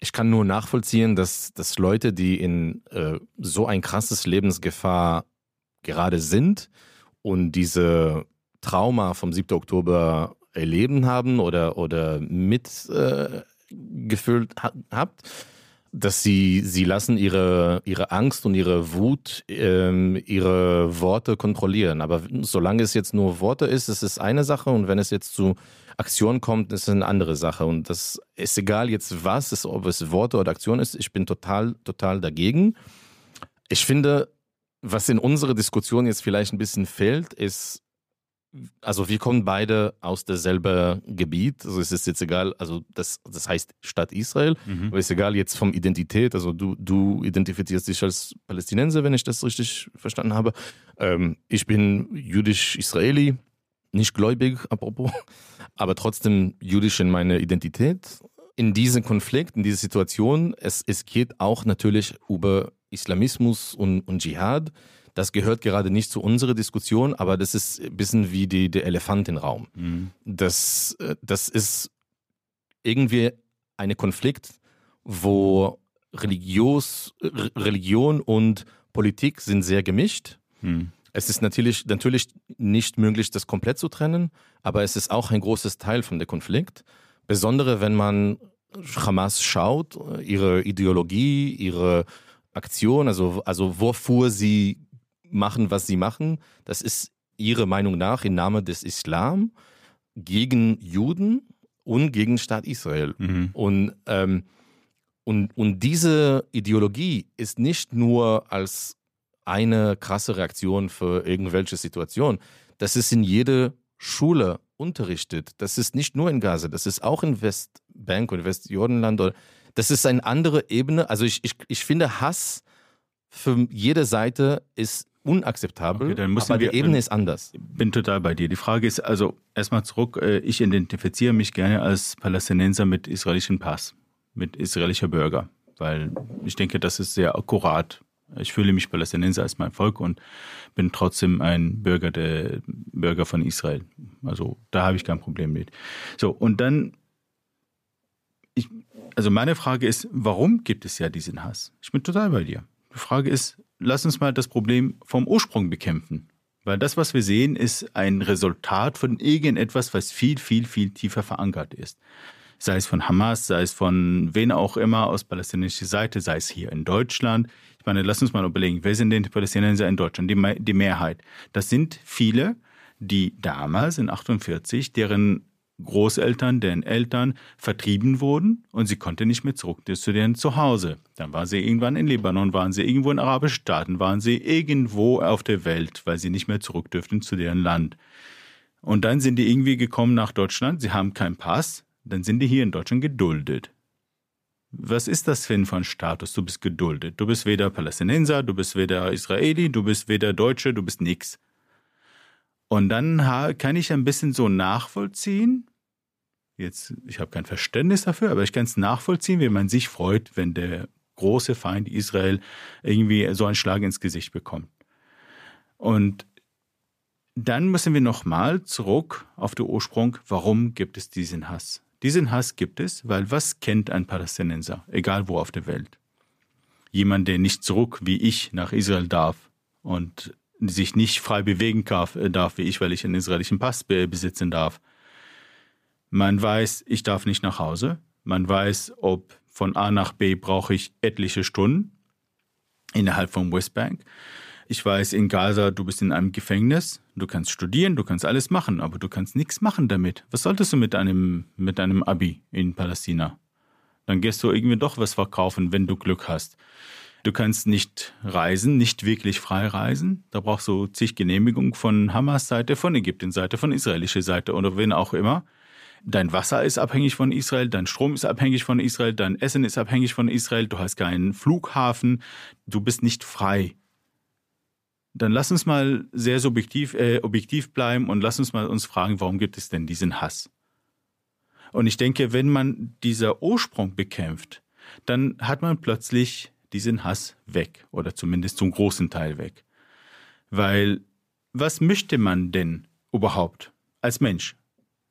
Ich kann nur nachvollziehen, dass, dass Leute, die in äh, so ein krasses Lebensgefahr gerade sind und diese Trauma vom siebten Oktober erleben haben oder, oder mitgefühlt äh, ha habt, dass sie, sie lassen ihre, ihre Angst und ihre Wut, ähm, ihre Worte kontrollieren. Aber solange es jetzt nur Worte ist, ist es eine Sache, und wenn es jetzt zu Aktion kommt, ist es eine andere Sache. Und das ist egal jetzt was, ist, ob es Worte oder Aktion ist, ich bin total, total dagegen. Ich finde, was in unserer Diskussion jetzt vielleicht ein bisschen fehlt, ist, also wir kommen beide aus derselben Gebiet, also es ist jetzt egal, also das, das heißt Stadt Israel, mhm. aber es ist egal jetzt vom Identität, also du, du identifizierst dich als Palästinenser, wenn ich das richtig verstanden habe. Ähm, ich bin jüdisch-israeli, nicht gläubig, apropos, aber trotzdem jüdisch in meiner Identität. In diesem Konflikt, in dieser Situation, es, es geht auch natürlich über Islamismus und, und Dschihad. Das gehört gerade nicht zu unserer Diskussion, aber das ist ein bisschen wie die, der Elefant im Raum. Mhm. Das, das ist irgendwie ein Konflikt, wo religiös, Religion und Politik sind sehr gemischt. Mhm. Es ist natürlich, natürlich nicht möglich, das komplett zu trennen, aber es ist auch ein großes Teil von dem Konflikt. Besondere, wenn man Hamas schaut, ihre Ideologie, ihre Aktion, also, also wofür sie machen, was sie machen, das ist ihrer Meinung nach im Namen des Islam gegen Juden und gegen Staat Israel. Mhm. Und, ähm, und, und diese Ideologie ist nicht nur als eine krasse Reaktion für irgendwelche Situation, das ist in jeder Schule unterrichtet. Das ist nicht nur in Gaza, das ist auch in Westbank und Westjordanland. Das ist eine andere Ebene. Also ich, ich, ich finde, Hass für jede Seite ist unakzeptabel, okay, dann müssen aber wir, die Ebene ist anders. Ich bin total bei dir. Die Frage ist also, erstmal zurück, ich identifiziere mich gerne als Palästinenser mit israelischem Pass, mit israelischer Bürger, weil ich denke, das ist sehr akkurat. Ich fühle mich Palästinenser als mein Volk und bin trotzdem ein Bürger, der Bürger von Israel. Also da habe ich kein Problem mit. So, und dann, ich, also meine Frage ist, warum gibt es ja diesen Hass? Ich bin total bei dir. Die Frage ist, lass uns mal das Problem vom Ursprung bekämpfen. Weil das, was wir sehen, ist ein Resultat von irgendetwas, was viel, viel, viel tiefer verankert ist. Sei es von Hamas, sei es von wen auch immer aus palästinensischer Seite, sei es hier in Deutschland. Ich meine, lass uns mal überlegen, wer sind denn die Palästinenser in Deutschland? Die, die Mehrheit. Das sind viele, die damals in achtundvierzig, deren Großeltern, deren Eltern vertrieben wurden und sie konnten nicht mehr zurück zu deren Zuhause. Dann waren sie irgendwann in Libanon, waren sie irgendwo in arabischen Staaten, waren sie irgendwo auf der Welt, weil sie nicht mehr zurück dürften zu deren Land. Und dann sind die irgendwie gekommen nach Deutschland, sie haben keinen Pass, dann sind die hier in Deutschland geduldet. Was ist das denn für ein Status? Du bist geduldet. Du bist weder Palästinenser, du bist weder Israeli, du bist weder Deutsche, du bist nix. Und dann kann ich ein bisschen so nachvollziehen, jetzt, ich habe kein Verständnis dafür, aber ich kann es nachvollziehen, wie man sich freut, wenn der große Feind Israel irgendwie so einen Schlag ins Gesicht bekommt. Und dann müssen wir nochmal zurück auf den Ursprung, warum gibt es diesen Hass? Diesen Hass gibt es, weil was kennt ein Palästinenser, egal wo auf der Welt? Jemand, der nicht zurück wie ich nach Israel darf und sich nicht frei bewegen darf wie ich, weil ich einen israelischen Pass besitzen darf. Man weiß, ich darf nicht nach Hause. Man weiß, ob von A nach B brauche ich etliche Stunden innerhalb vom Westbank. Ich weiß, in Gaza, du bist in einem Gefängnis. Du kannst studieren, du kannst alles machen, aber du kannst nichts machen damit. Was solltest du mit einem, mit einem Abi in Palästina? Dann gehst du irgendwie doch was verkaufen, wenn du Glück hast. Du kannst nicht reisen, nicht wirklich frei reisen. Da brauchst du zig Genehmigungen von Hamas-Seite, von Ägypten-Seite, von israelischer Seite oder wen auch immer. Dein Wasser ist abhängig von Israel, dein Strom ist abhängig von Israel, dein Essen ist abhängig von Israel, du hast keinen Flughafen, du bist nicht frei. Dann lass uns mal sehr subjektiv, äh, objektiv bleiben und lass uns mal uns fragen, warum gibt es denn diesen Hass? Und ich denke, wenn man diesen Ursprung bekämpft, dann hat man plötzlich diesen Hass weg oder zumindest zum großen Teil weg. Weil was möchte man denn überhaupt als Mensch?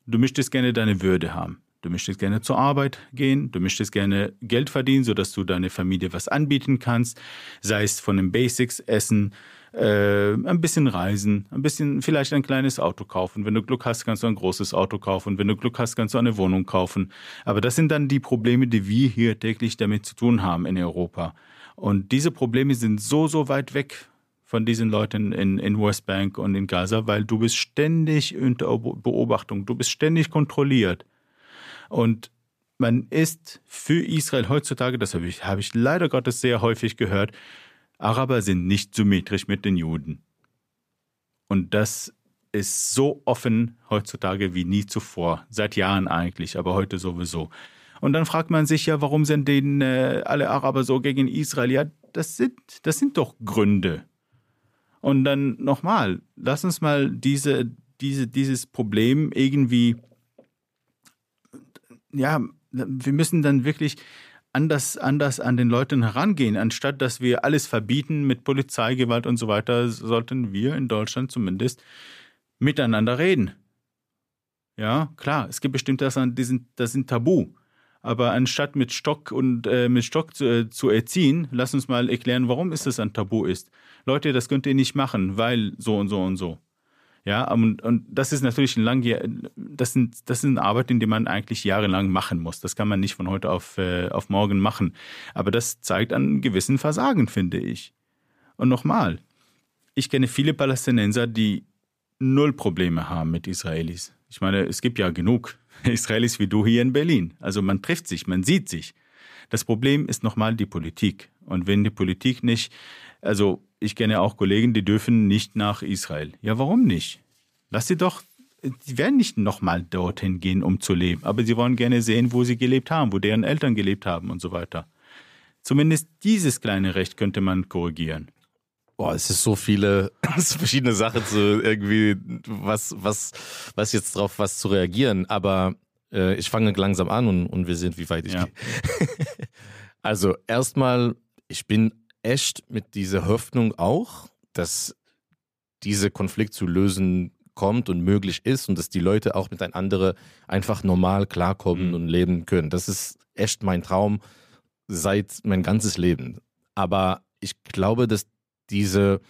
Du möchtest gerne deine Würde haben. Du möchtest gerne zur Arbeit gehen. Du möchtest gerne Geld verdienen, sodass du deiner Familie was anbieten kannst. Sei es von den Basics, Essen, äh, ein bisschen reisen, ein bisschen vielleicht ein kleines Auto kaufen. Wenn du Glück hast, kannst du ein großes Auto kaufen. Wenn du Glück hast, kannst du eine Wohnung kaufen. Aber das sind dann die Probleme, die wir hier täglich damit zu tun haben in Europa. Und diese Probleme sind so, so weit weg von diesen Leuten in, in Westbank und in Gaza, weil du bist ständig unter Beobachtung, du bist ständig kontrolliert. Und man ist für Israel heutzutage, das habe ich, habe ich leider Gottes sehr häufig gehört, Araber sind nicht symmetrisch mit den Juden. Und das ist so offen heutzutage wie nie zuvor, seit Jahren eigentlich, aber heute sowieso. Und dann fragt man sich ja, warum sind denn äh, alle Araber so gegen Israel? Ja, das sind, das sind doch Gründe. Und dann nochmal, lass uns mal diese, diese, dieses Problem irgendwie, ja, wir müssen dann wirklich anders, anders an den Leuten herangehen. Anstatt dass wir alles verbieten mit Polizeigewalt und so weiter, sollten wir in Deutschland zumindest miteinander reden. Ja, klar, es gibt bestimmte Sachen, die sind, das sind Tabu. Aber anstatt mit Stock und äh, mit Stock zu, äh, zu erziehen, lass uns mal erklären, warum ist das ein Tabu ist. Leute, das könnt ihr nicht machen, weil so und so und so. Ja, und, und das ist natürlich ein lang, das sind das sind Arbeiten, die man eigentlich jahrelang machen muss. Das kann man nicht von heute auf äh, auf morgen machen. Aber das zeigt einen gewissen Versagen, finde ich. Und nochmal, ich kenne viele Palästinenser, die null Probleme haben mit Israelis. Ich meine, es gibt ja genug Israelis wie du hier in Berlin. Also man trifft sich, man sieht sich. Das Problem ist nochmal die Politik. Und wenn die Politik nicht, also ich kenne auch Kollegen, die dürfen nicht nach Israel. Ja, warum nicht? Lass sie doch, sie werden nicht nochmal dorthin gehen, um zu leben. Aber sie wollen gerne sehen, wo sie gelebt haben, wo deren Eltern gelebt haben und so weiter. Zumindest dieses kleine Recht könnte man korrigieren. Boah, es ist so viele verschiedene Sachen zu irgendwie, was, was, was jetzt drauf, was zu reagieren. Aber äh, ich fange langsam an und, und wir sehen, wie weit ich ja. gehe. Also erstmal, ich bin echt mit dieser Hoffnung auch, dass dieser Konflikt zu lösen kommt und möglich ist und dass die Leute auch miteinander einfach normal klarkommen mhm. und leben können. Das ist echt mein Traum seit mein ganzes Leben. Aber ich glaube, dass diese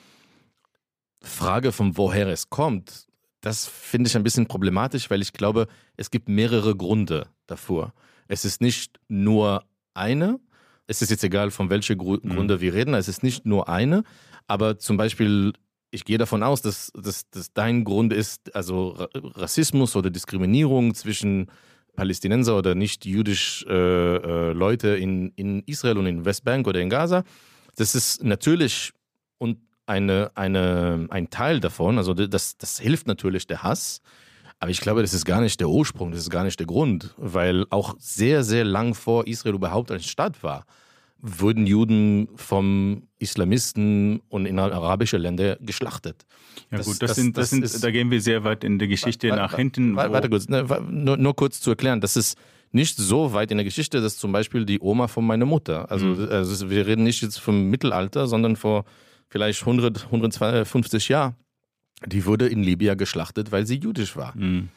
Frage von woher es kommt, das finde ich ein bisschen problematisch, weil ich glaube, es gibt mehrere Gründe dafür. Es ist nicht nur eine, es ist jetzt egal, von welchen Gru- mhm. Gründen wir reden, es ist nicht nur eine, aber zum Beispiel, ich gehe davon aus, dass, dass, dass dein Grund ist, also Rassismus oder Diskriminierung zwischen Palästinenser oder nicht jüdisch äh, äh, Leute in, in Israel und in Westbank oder in Gaza. Das ist natürlich und eine, eine, ein Teil davon, also das, das hilft natürlich der Hass, aber ich glaube, das ist gar nicht der Ursprung, das ist gar nicht der Grund, weil auch sehr, sehr lang vor Israel überhaupt eine Stadt war, wurden Juden vom Islamisten und in arabische Länder geschlachtet. Ja das, gut, das, das sind, das sind ist, da gehen wir sehr weit in der Geschichte wa- wa- nach hinten. Wa- warte kurz, ne, wa- nur, nur kurz zu erklären, das ist nicht so weit in der Geschichte, dass zum Beispiel die Oma von meiner Mutter, also, mhm. also wir reden nicht jetzt vom Mittelalter, sondern vor vielleicht hundert, hundertfünfzig Jahre, die wurde in Libyen geschlachtet, weil sie jüdisch war. Mhm.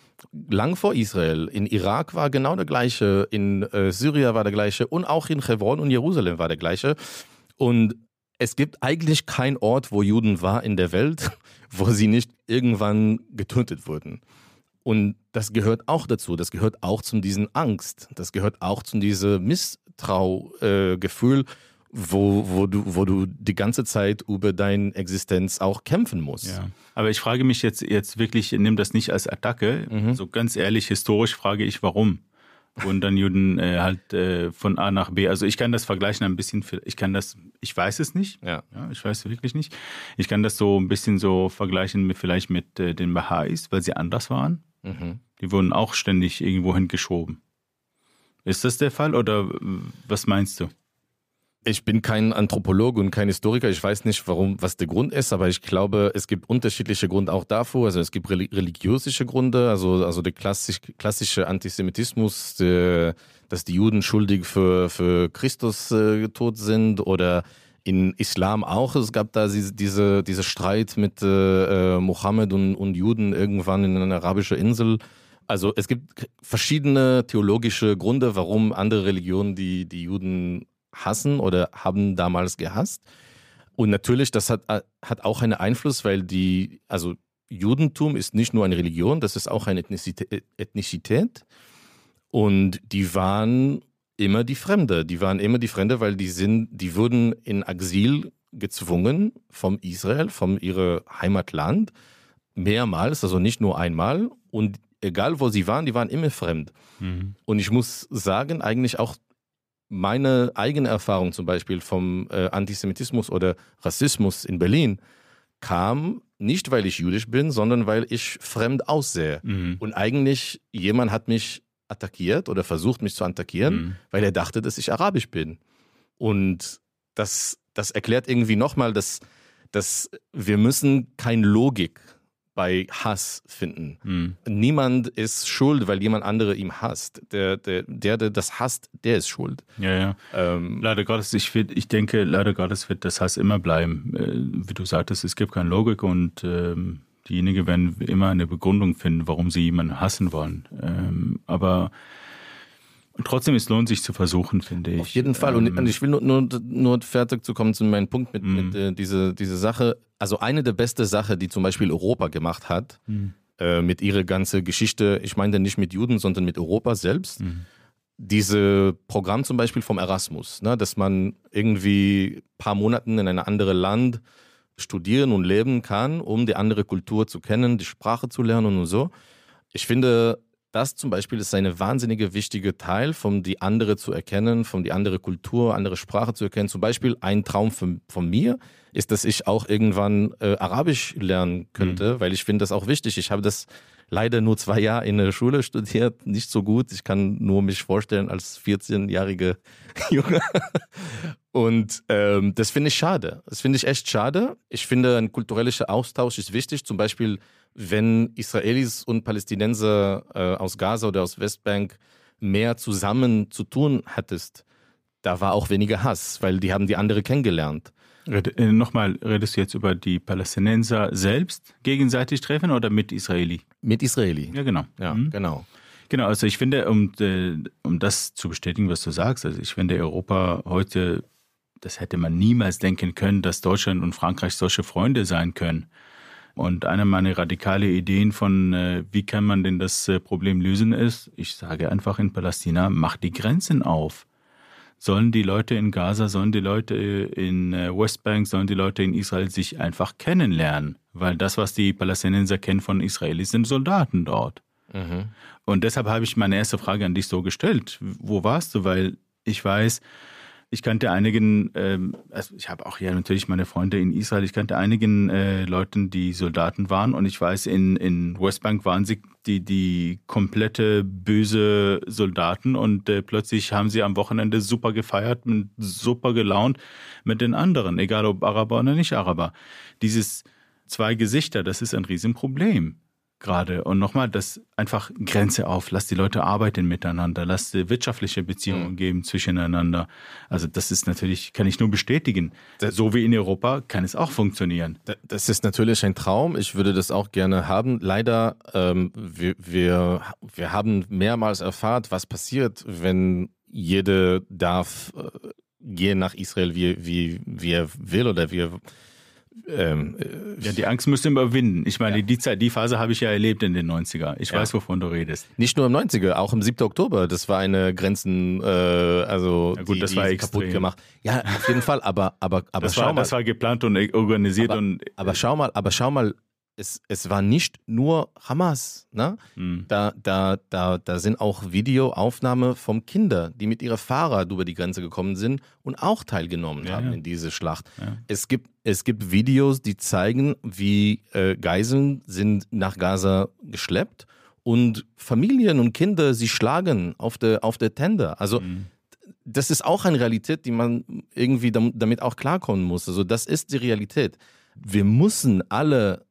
Lang vor Israel. In Irak war genau der gleiche, in äh, Syrien war der gleiche und auch in Hebron und Jerusalem war der gleiche. Und es gibt eigentlich keinen Ort, wo Juden war in der Welt, wo sie nicht irgendwann getötet wurden. Und das gehört auch dazu. Das gehört auch zu diesen Angst. Das gehört auch zu diesem Misstraugefühl, äh, Wo, wo, du, wo du die ganze Zeit über deine Existenz auch kämpfen musst. Ja. Aber ich frage mich jetzt, jetzt wirklich, nimm das nicht als Attacke. Mhm. So ganz ehrlich, historisch frage ich, warum? Und dann Juden äh, halt äh, von A nach B. Also ich kann das vergleichen ein bisschen, für, ich kann das, ich weiß es nicht. Ja. Ja, ich weiß es wirklich nicht. Ich kann das so ein bisschen so vergleichen mit vielleicht mit äh, den Baha'is, weil sie anders waren. Mhm. Die wurden auch ständig irgendwo hingeschoben. Ist das der Fall oder was meinst du? Ich bin kein Anthropologe und kein Historiker. Ich weiß nicht, warum, was der Grund ist, aber ich glaube, es gibt unterschiedliche Gründe auch dafür. Also es gibt religiöse Gründe, also, also der klassisch, klassische Antisemitismus, äh, dass die Juden schuldig für, für Christus äh, tot sind oder in Islam auch. Es gab da diese, diese Streit mit äh, Mohammed und, und Juden irgendwann in einer arabischen Insel. Also es gibt verschiedene theologische Gründe, warum andere Religionen die, die Juden hassen oder haben damals gehasst. Und natürlich, das hat, hat auch einen Einfluss, weil die, also Judentum ist nicht nur eine Religion, das ist auch eine Ethnizität. Ethnizität. Und die waren immer die Fremde. Die waren immer die Fremde, weil die sind, die wurden in Exil gezwungen vom Israel, vom ihrem Heimatland, mehrmals, also nicht nur einmal. Und egal wo sie waren, die waren immer fremd. Mhm. Und ich muss sagen, eigentlich auch meine eigene Erfahrung zum Beispiel vom äh, Antisemitismus oder Rassismus in Berlin kam nicht, weil ich jüdisch bin, sondern weil ich fremd aussehe. Mhm. Und eigentlich jemand hat mich attackiert oder versucht mich zu attackieren, mhm. weil er dachte, dass ich arabisch bin. Und das, das erklärt irgendwie nochmal, dass, dass wir müssen keine Logik bei Hass finden. Mhm. Niemand ist schuld, weil jemand andere ihn hasst. Der, der, der, der das hasst, der ist schuld. Ja, ja. Ähm, leider Gottes, ich, ich denke, leider Gottes wird das Hass immer bleiben. Wie du sagtest, es gibt keine Logik und ähm diejenigen werden immer eine Begründung finden, warum sie jemanden hassen wollen. Ähm, aber trotzdem, es lohnt sich zu versuchen, finde ich. Auf jeden Fall. Ähm, und ich will nur, nur, nur fertig zu kommen zu meinem Punkt mit, mit äh, dieser diese Sache. Also eine der besten Sachen, die zum Beispiel Europa gemacht hat, äh, mit ihrer ganzen Geschichte, ich meine nicht mit Juden, sondern mit Europa selbst, dieses Programm zum Beispiel vom Erasmus, ne, dass man irgendwie ein paar Monaten in ein anderes Land studieren und leben kann, um die andere Kultur zu kennen, die Sprache zu lernen und so. Ich finde, das zum Beispiel ist ein wahnsinnig wichtiger Teil, um die andere zu erkennen, um die andere Kultur, andere Sprache zu erkennen. Zum Beispiel ein Traum von, von mir ist, dass ich auch irgendwann äh, Arabisch lernen könnte, mhm. weil ich finde das auch wichtig. Ich habe das leider nur zwei Jahre in der Schule studiert, nicht so gut. Ich kann nur mich vorstellen als vierzehnjähriger Junge. Und ähm, das finde ich schade. Das finde ich echt schade. Ich finde, ein kultureller Austausch ist wichtig. Zum Beispiel, wenn Israelis und Palästinenser äh, aus Gaza oder aus Westbank mehr zusammen zu tun hattest, da war auch weniger Hass, weil die haben die andere kennengelernt. Red, äh, nochmal, redest du jetzt über die Palästinenser selbst gegenseitig treffen oder mit Israeli? Mit Israeli. Ja, genau. Ja, mhm. genau. Genau, also ich finde, um, äh, um das zu bestätigen, was du sagst, also ich finde Europa heute, das hätte man niemals denken können, dass Deutschland und Frankreich solche Freunde sein können. Und eine meiner radikalen Ideen von, äh, wie kann man denn das äh, Problem lösen, ist, ich sage einfach in Palästina, macht die Grenzen auf. Sollen die Leute in Gaza, sollen die Leute in Westbank, sollen die Leute in Israel sich einfach kennenlernen? Weil das, was die Palästinenser kennen von Israelis, sind Soldaten dort. Mhm. Und deshalb habe ich meine erste Frage an dich so gestellt. Wo warst du? Weil ich weiß, ich kannte einigen, ähm, also ich habe auch hier natürlich meine Freunde in Israel, ich kannte einigen äh, Leuten, die Soldaten waren. Und ich weiß, in, in Westbank waren sie die, die komplette böse Soldaten und äh, plötzlich haben sie am Wochenende super gefeiert und super gelaunt mit den anderen, egal ob Araber oder nicht Araber. Dieses zwei Gesichter, das ist ein Riesenproblem gerade. Und nochmal, das einfach Grenze auf, lass die Leute arbeiten miteinander, lass wirtschaftliche Beziehungen mhm. geben zwischeneinander. Also das ist natürlich, kann ich nur bestätigen. Das, so wie in Europa kann es auch funktionieren. Das ist natürlich ein Traum. Ich würde das auch gerne haben. Leider, ähm, wir, wir, wir haben mehrmals erfahren, was passiert, wenn jeder darf äh, gehen nach Israel, wie, wie, wie er will oder wie er Ähm, äh, ja, die Angst müsste überwinden. Ich meine, ja. die, Zeit, die Phase habe ich ja erlebt in den neunziger. Ich ja. weiß, wovon du redest. Nicht nur im neunziger, auch im siebten Oktober. Das war eine Grenzen, äh, also ja, gut, die, das die war kaputt gemacht. Ja, auf jeden Fall, aber, aber, aber das schau war, mal. Das war geplant und organisiert. Aber, und, aber schau mal, aber schau mal, es, es war nicht nur Hamas. Ne? Mhm. Da, da, da, da sind auch Videoaufnahmen von Kindern, die mit ihrem Fahrrad über die Grenze gekommen sind und auch teilgenommen ja, haben ja. in diese Schlacht. Ja. Es gibt Es gibt Videos, die zeigen, wie äh, Geiseln sind nach Gaza geschleppt und Familien und Kinder sie schlagen auf der, auf der Tender. Also mhm. das ist auch eine Realität, die man irgendwie dam- damit auch klarkommen muss. Also das ist die Realität. Wir müssen alle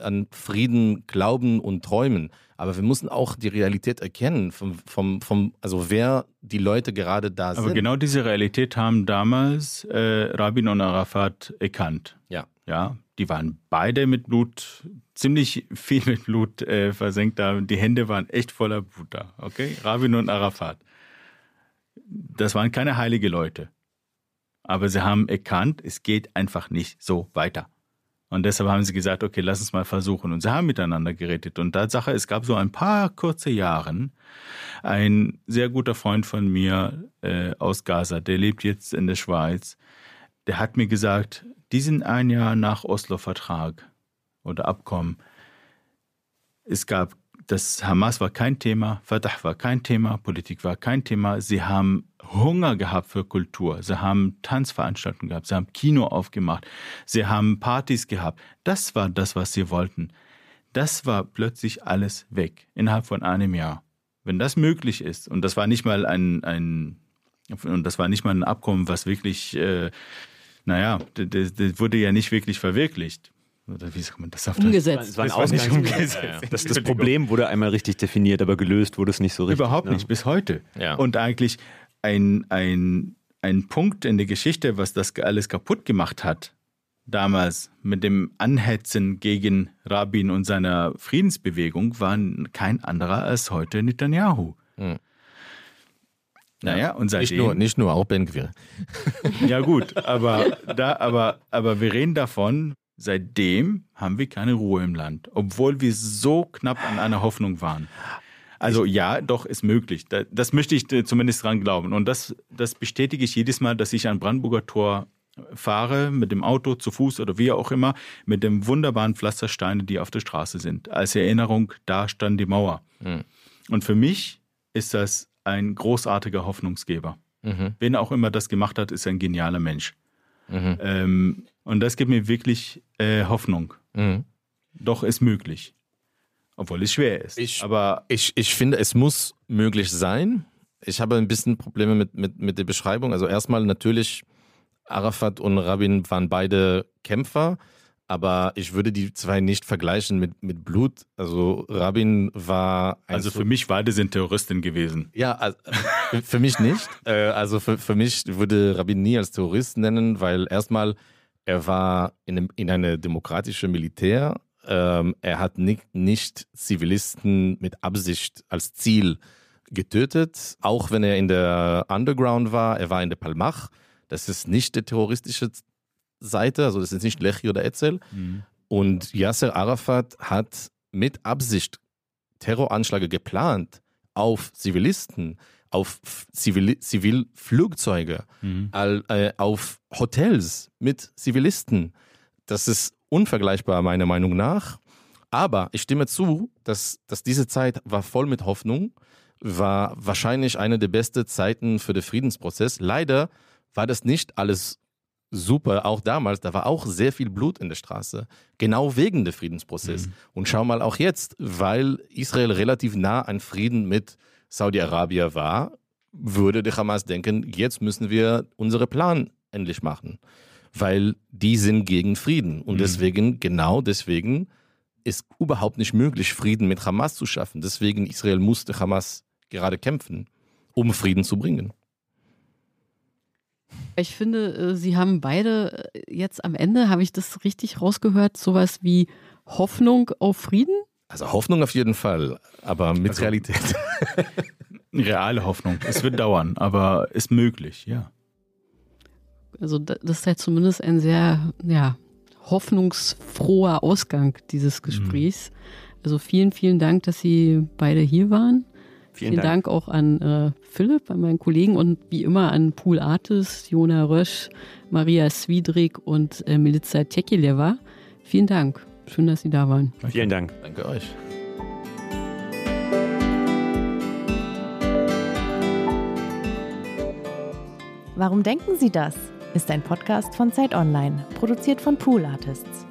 an Frieden glauben und träumen, aber wir müssen auch die Realität erkennen, vom, vom, vom, also wer die Leute gerade da sind. Aber genau diese Realität haben damals äh, Rabin und Arafat erkannt. Ja. ja. Die waren beide mit Blut, ziemlich viel mit Blut äh, versenkt da. Die Hände waren echt voller Blut da. Okay? Rabin und Arafat. Das waren keine heilige Leute. Aber sie haben erkannt, es geht einfach nicht so weiter. Und deshalb haben sie gesagt, okay, lass uns mal versuchen. Und sie haben miteinander geredet. Und Tatsache, es gab so ein paar kurze Jahre, ein sehr guter Freund von mir äh, aus Gaza, der lebt jetzt in der Schweiz, der hat mir gesagt, diesen ein Jahr nach Oslo-Vertrag oder Abkommen, es gab, das Hamas war kein Thema, Fatah war kein Thema, Politik war kein Thema. Sie haben Hunger gehabt für Kultur, sie haben Tanzveranstaltungen gehabt, sie haben Kino aufgemacht, sie haben Partys gehabt. Das war das, was sie wollten. Das war plötzlich alles weg, innerhalb von einem Jahr. Wenn das möglich ist, und das war nicht mal ein, ein, und das war nicht mal ein Abkommen, was wirklich, äh, naja, das, das wurde ja nicht wirklich verwirklicht. Oder wie sagt man das? Umgesetzt. Das war das, war nicht umgesetzt. Ja, ja. Das, das Problem wurde einmal richtig definiert, aber gelöst wurde es nicht so richtig. Überhaupt nicht, ne? Bis heute. Ja. Und eigentlich ein, ein, ein Punkt in der Geschichte, was das alles kaputt gemacht hat, damals mit dem Anhetzen gegen Rabin und seiner Friedensbewegung, war kein anderer als heute Netanyahu. Hm. Naja, und seitdem... Nicht nur, nicht nur auch Ben-Gvir. Ja gut, aber, da, aber, aber wir reden davon... Seitdem haben wir keine Ruhe im Land, obwohl wir so knapp an einer Hoffnung waren. Also ja, doch, ist möglich. Das möchte ich zumindest dran glauben. Und das, das bestätige ich jedes Mal, dass ich am Brandenburger Tor fahre, mit dem Auto, zu Fuß oder wie auch immer, mit den wunderbaren Pflastersteinen, die auf der Straße sind. Als Erinnerung, da stand die Mauer. Mhm. Und für mich ist das ein großartiger Hoffnungsgeber. Mhm. Wen auch immer das gemacht hat, ist ein genialer Mensch. Mhm. Ähm, und das gibt mir wirklich äh, Hoffnung. Mhm. Doch, ist möglich. Obwohl es schwer ist. Ich, Aber ich, ich finde, es muss möglich sein. Ich habe ein bisschen Probleme mit, mit, mit der Beschreibung. Also erstmal natürlich, Arafat und Rabin waren beide Kämpfer. Aber ich würde die zwei nicht vergleichen mit, mit Blut. Also Rabin war... Ein also für mich, beide sind Terroristin gewesen. Ja, also, für mich nicht. Also für, für mich würde Rabin nie als Terrorist nennen, weil erstmal, er war in, einem, in eine demokratische Militär. Ähm, er hat nicht, nicht Zivilisten mit Absicht als Ziel getötet. Auch wenn er in der Underground war, er war in der Palmach. Das ist nicht der terroristische Seite, also das ist nicht Lehi oder Etzel. Mhm. Und Yasser Arafat hat mit Absicht Terroranschläge geplant auf Zivilisten, auf Zivil- Zivilflugzeuge, mhm. all, äh, auf Hotels mit Zivilisten. Das ist unvergleichbar, meiner Meinung nach. Aber ich stimme zu, dass, dass diese Zeit war voll mit Hoffnung, war wahrscheinlich eine der besten Zeiten für den Friedensprozess. Leider war das nicht alles super, auch damals, da war auch sehr viel Blut in der Straße, genau wegen des Friedensprozesses. Mhm. Und schau mal auch jetzt, weil Israel relativ nah an Frieden mit Saudi-Arabien war, würde der Hamas denken, jetzt müssen wir unseren Plan endlich machen, weil die sind gegen Frieden. Und mhm. deswegen, genau deswegen, ist überhaupt nicht möglich, Frieden mit Hamas zu schaffen. Deswegen, Israel musste Hamas gerade kämpfen, um Frieden zu bringen. Ich finde, Sie haben beide jetzt am Ende, habe ich das richtig rausgehört, sowas wie Hoffnung auf Frieden? Also Hoffnung auf jeden Fall, aber mit also, Realität. Reale Hoffnung. Es wird dauern, aber ist möglich, ja. Also das ist halt zumindest ein sehr ja, hoffnungsfroher Ausgang dieses Gesprächs. Mhm. Also vielen, vielen Dank, dass Sie beide hier waren. Vielen, Vielen Dank. Dank auch an äh, Philipp, an meinen Kollegen und wie immer an Pool Artis, Jona Rösch, Maria Swidrig und äh, Milica Tekileva. Vielen Dank. Schön, dass Sie da waren. Danke. Vielen Dank. Danke euch. Warum denken Sie das? Ist ein Podcast von ZEIT Online, produziert von Pool Artists.